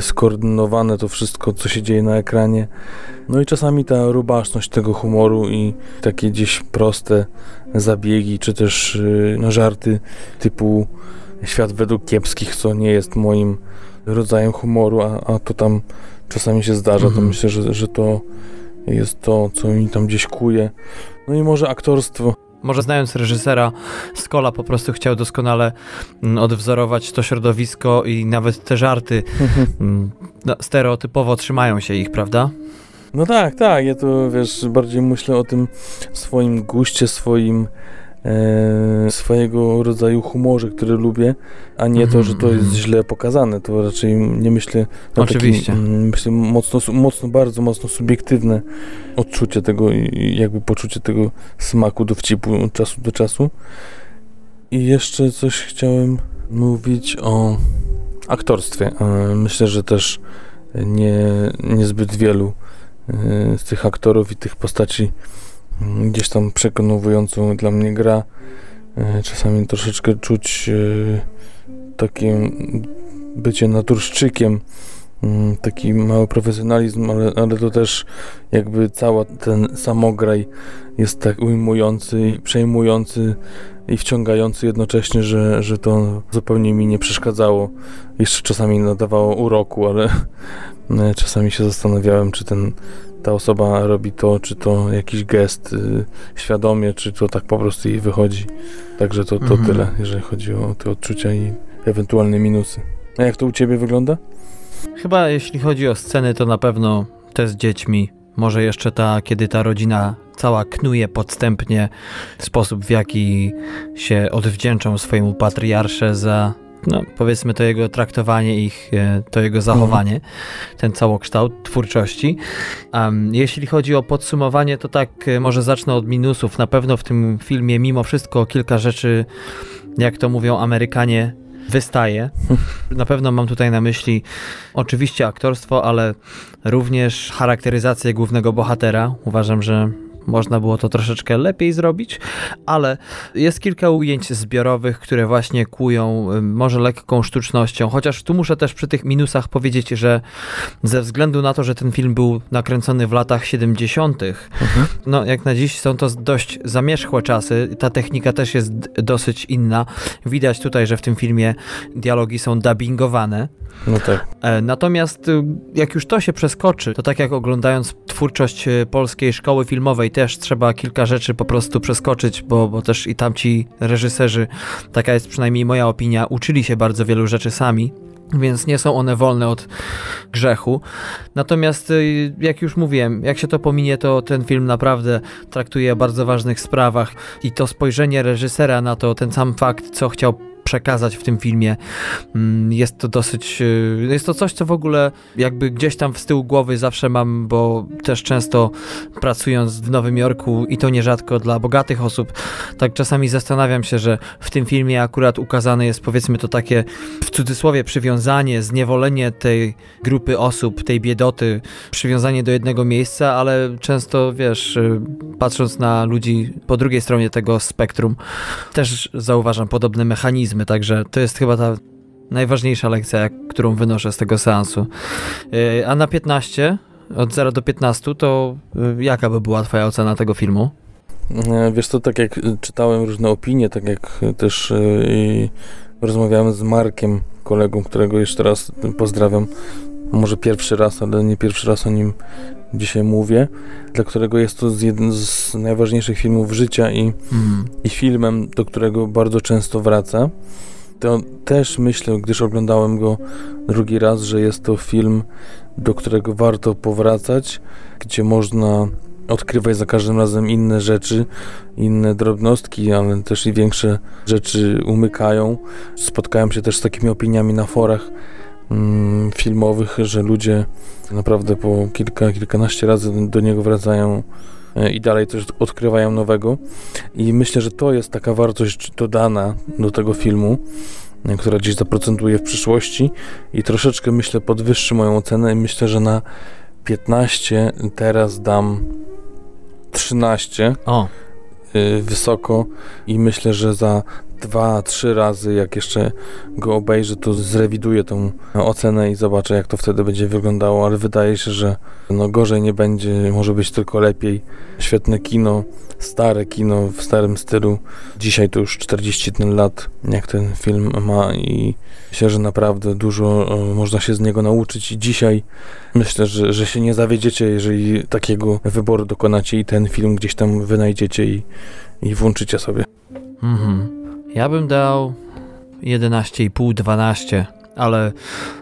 skoordynowane to wszystko, co się dzieje na ekranie. No i czasami ta rubaszność tego humoru i takie gdzieś proste zabiegi, czy też żarty typu świat według kiepskich, co nie jest moim rodzajem humoru, a to tam czasami się zdarza. To myślę, że to jest to, co mi tam gdzieś kuje. No i może aktorstwo. Może znając reżysera, Scola po prostu chciał doskonale odwzorować to środowisko i nawet te żarty stereotypowo trzymają się ich, prawda? No tak. Ja to, wiesz, bardziej myślę o tym swoim guście, swojego rodzaju humorze, który lubię, a nie to, że to jest źle pokazane. To raczej nie myślę... Oczywiście. Myślę mocno, bardzo mocno subiektywne odczucie tego i jakby poczucie tego smaku dowcipu od czasu do czasu. I jeszcze coś chciałem mówić o aktorstwie. Myślę, że też niezbyt wielu z tych aktorów i tych postaci gdzieś tam przekonującą dla mnie gra. Czasami troszeczkę czuć takie bycie naturszczykiem, taki mały profesjonalizm, ale to też jakby cały ten samograj jest tak ujmujący i przejmujący i wciągający jednocześnie, że to zupełnie mi nie przeszkadzało. Jeszcze czasami nadawało uroku, ale czasami się zastanawiałem, czy ta osoba robi to, czy to jakiś gest świadomie, czy to tak po prostu jej wychodzi. Także to tyle, jeżeli chodzi o te odczucia i ewentualne minusy. A jak to u ciebie wygląda? Chyba jeśli chodzi o sceny, to na pewno te z dziećmi. Może jeszcze kiedy ta rodzina cała knuje podstępnie sposób, w jaki się odwdzięczą swojemu patriarsze za, powiedzmy, to jego traktowanie ich, to jego zachowanie, ten całokształt twórczości. Jeśli chodzi o podsumowanie, to tak, może zacznę od minusów. Na pewno w tym filmie mimo wszystko kilka rzeczy, jak to mówią Amerykanie, wystaje. Na pewno mam tutaj na myśli oczywiście aktorstwo, ale również charakteryzację głównego bohatera. Uważam, że można było to troszeczkę lepiej zrobić, ale jest kilka ujęć zbiorowych, które właśnie kłują może lekką sztucznością, chociaż tu muszę też przy tych minusach powiedzieć, że ze względu na to, że ten film był nakręcony w latach 70., jak na dziś są to dość zamierzchłe czasy, ta technika też jest dosyć inna. Widać tutaj, że w tym filmie dialogi są dubbingowane. No tak. Natomiast jak już to się przeskoczy, to tak jak oglądając twórczość Polskiej Szkoły Filmowej, też trzeba kilka rzeczy po prostu przeskoczyć, bo też i tamci reżyserzy, taka jest przynajmniej moja opinia, uczyli się bardzo wielu rzeczy sami, więc nie są one wolne od grzechu. Natomiast jak już mówiłem, jak się to pominie, to ten film naprawdę traktuje o bardzo ważnych sprawach i to spojrzenie reżysera na to, ten sam fakt, co chciał przekazać w tym filmie. Jest to dosyć, jest to coś, co w ogóle jakby gdzieś tam z tyłu głowy zawsze mam, bo też często pracując w Nowym Jorku i to nierzadko dla bogatych osób, tak czasami zastanawiam się, że w tym filmie akurat ukazane jest, powiedzmy, to takie w cudzysłowie przywiązanie, zniewolenie tej grupy osób, tej biedoty, przywiązanie do jednego miejsca, ale często, wiesz, patrząc na ludzi po drugiej stronie tego spektrum, też zauważam podobne mechanizmy, także to jest chyba ta najważniejsza lekcja, którą wynoszę z tego seansu. A na 15, od 0 do 15, to jaka by była twoja ocena tego filmu? Wiesz co, tak jak czytałem różne opinie, tak jak też i rozmawiałem z Markiem, kolegą, którego jeszcze raz pozdrawiam, może pierwszy raz, ale nie pierwszy raz o nim dzisiaj mówię, dla którego jest to jeden z najważniejszych filmów życia i filmem, do którego bardzo często wraca. To też myślę, gdyż oglądałem go drugi raz, że jest to film, do którego warto powracać, gdzie można odkrywać za każdym razem inne rzeczy, inne drobnostki, ale też i większe rzeczy umykają. Spotkałem się też z takimi opiniami na forach filmowych, że ludzie naprawdę po kilkanaście razy do niego wracają i dalej coś odkrywają nowego. I myślę, że to jest taka wartość dodana do tego filmu, która gdzieś zaprocentuje w przyszłości i troszeczkę, myślę, podwyższy moją ocenę i myślę, że na 15 teraz dam 13 wysoko i myślę, że za 2-3 razy, jak jeszcze go obejrzę, to zrewiduję tą ocenę i zobaczę, jak to wtedy będzie wyglądało, ale wydaje się, że no gorzej nie będzie, może być tylko lepiej. Świetne kino, stare kino w starym stylu. Dzisiaj to już 40 lat, jak ten film ma i myślę, że naprawdę dużo można się z niego nauczyć i dzisiaj myślę, że się nie zawiedziecie, jeżeli takiego wyboru dokonacie i ten film gdzieś tam wynajdziecie i włączycie sobie. Ja bym dał 11,5, 12, ale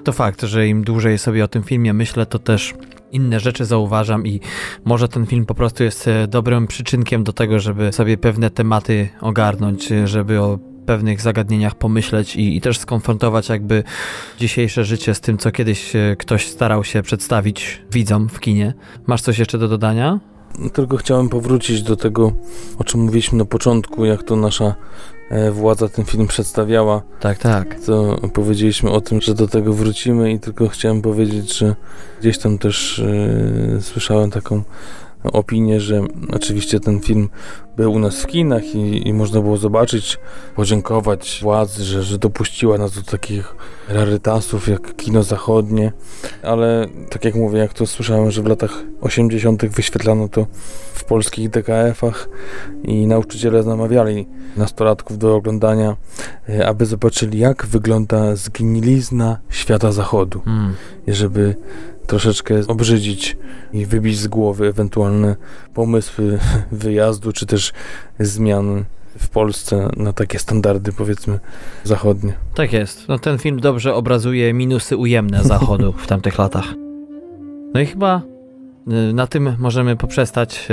to fakt, że im dłużej sobie o tym filmie myślę, to też inne rzeczy zauważam i może ten film po prostu jest dobrym przyczynkiem do tego, żeby sobie pewne tematy ogarnąć, żeby o pewnych zagadnieniach pomyśleć i też skonfrontować jakby dzisiejsze życie z tym, co kiedyś ktoś starał się przedstawić widzom w kinie. Masz coś jeszcze do dodania? Tylko chciałem powrócić do tego, o czym mówiliśmy na początku, jak to nasza władza ten film przedstawiała. Tak, tak. To powiedzieliśmy o tym, że do tego wrócimy i tylko chciałem powiedzieć, że gdzieś tam też słyszałem taką opinię, że oczywiście ten film był u nas w kinach i można było zobaczyć, podziękować władzy, że dopuściła nas do takich rarytasów jak kino zachodnie, ale tak jak mówię, jak to słyszałem, że w latach 80. wyświetlano to w polskich DKF-ach i nauczyciele namawiali nastolatków do oglądania, aby zobaczyli, jak wygląda zgnilizna świata zachodu, żeby troszeczkę obrzydzić i wybić z głowy ewentualne pomysły wyjazdu, czy też zmian w Polsce na takie standardy, powiedzmy, zachodnie. Tak jest. No, ten film dobrze obrazuje minusy ujemne Zachodu w tamtych latach. No i chyba na tym możemy poprzestać.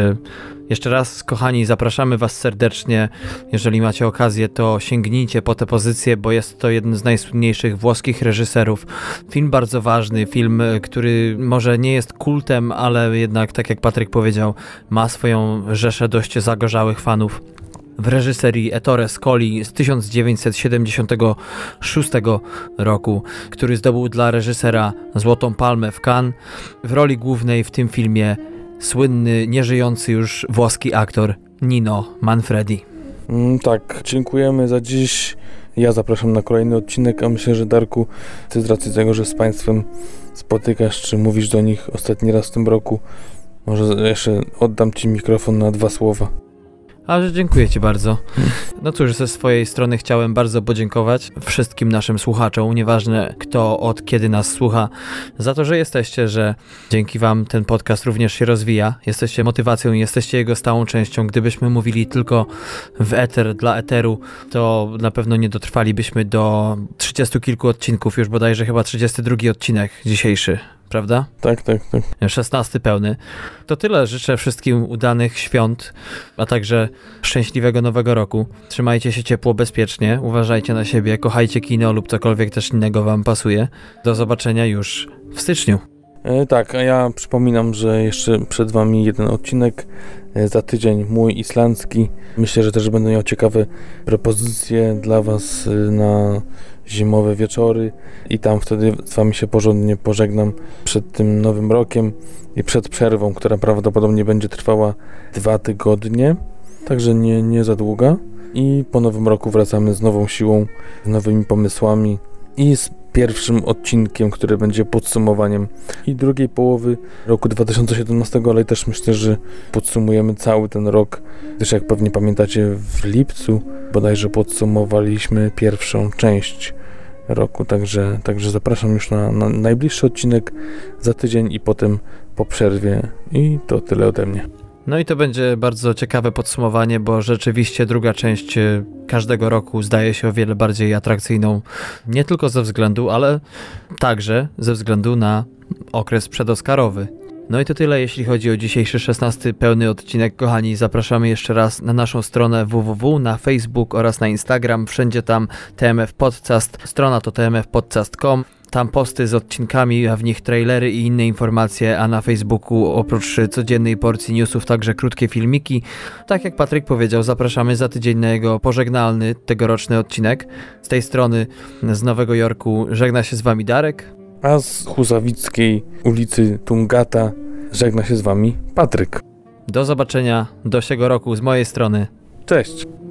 Jeszcze raz, kochani, zapraszamy was serdecznie. Jeżeli macie okazję, to sięgnijcie po tę pozycję, bo jest to jeden z najsłynniejszych włoskich reżyserów. Film bardzo ważny, film, który może nie jest kultem, ale jednak, tak jak Patryk powiedział, ma swoją rzeszę dość zagorzałych fanów. W reżyserii Ettore Scoli z 1976 roku, który zdobył dla reżysera Złotą Palmę w Cannes. W roli głównej w tym filmie słynny, nieżyjący już włoski aktor Nino Manfredi. Tak, dziękujemy za dziś. Ja zapraszam na kolejny odcinek, a myślę, że Darku, ty z racji tego, że z państwem spotykasz, czy mówisz do nich ostatni raz w tym roku, może jeszcze oddam ci mikrofon na 2 słowa. Ale dziękuję ci bardzo. No cóż, ze swojej strony chciałem bardzo podziękować wszystkim naszym słuchaczom, nieważne kto od kiedy nas słucha, za to, że jesteście, że dzięki wam ten podcast również się rozwija. Jesteście motywacją, jesteście jego stałą częścią. Gdybyśmy mówili tylko w eter dla eteru, to na pewno nie dotrwalibyśmy do 30 kilku odcinków, już bodajże chyba 32 odcinek dzisiejszy. prawda? Tak, tak, tak. 16 pełny. To tyle. Życzę wszystkim udanych świąt, a także szczęśliwego Nowego Roku. Trzymajcie się ciepło, bezpiecznie, uważajcie na siebie, kochajcie kino lub cokolwiek też innego wam pasuje. Do zobaczenia już w styczniu. Tak, a ja przypominam, że jeszcze przed wami jeden odcinek, za tydzień mój islandzki. Myślę, że też będą miał ciekawe propozycje dla was na zimowe wieczory i tam wtedy z wami się porządnie pożegnam przed tym nowym rokiem i przed przerwą, która prawdopodobnie będzie trwała 2 tygodnie, także nie za długa, i po nowym roku wracamy z nową siłą, z nowymi pomysłami i z pierwszym odcinkiem, który będzie podsumowaniem i drugiej połowy roku 2017, ale też myślę, że podsumujemy cały ten rok, gdyż jak pewnie pamiętacie, w lipcu bodajże podsumowaliśmy pierwszą część roku, także zapraszam już na najbliższy odcinek za tydzień i potem po przerwie, i to tyle ode mnie. No i to będzie bardzo ciekawe podsumowanie, bo rzeczywiście druga część każdego roku zdaje się o wiele bardziej atrakcyjną, nie tylko ze względu, ale także ze względu na okres przedoskarowy. No i to tyle, jeśli chodzi o dzisiejszy 16 pełny odcinek. Kochani, zapraszamy jeszcze raz na naszą stronę www, na Facebook oraz na Instagram, wszędzie tam TMF Podcast, strona to tmfpodcast.com. Tam posty z odcinkami, a w nich trailery i inne informacje, a na Facebooku oprócz codziennej porcji newsów także krótkie filmiki. Tak jak Patryk powiedział, zapraszamy za tydzień na jego pożegnalny, tegoroczny odcinek. Z tej strony, z Nowego Jorku, żegna się z wami Darek. A z Husawickiej ulicy Tungata żegna się z wami Patryk. Do zobaczenia, do siego roku z mojej strony. Cześć.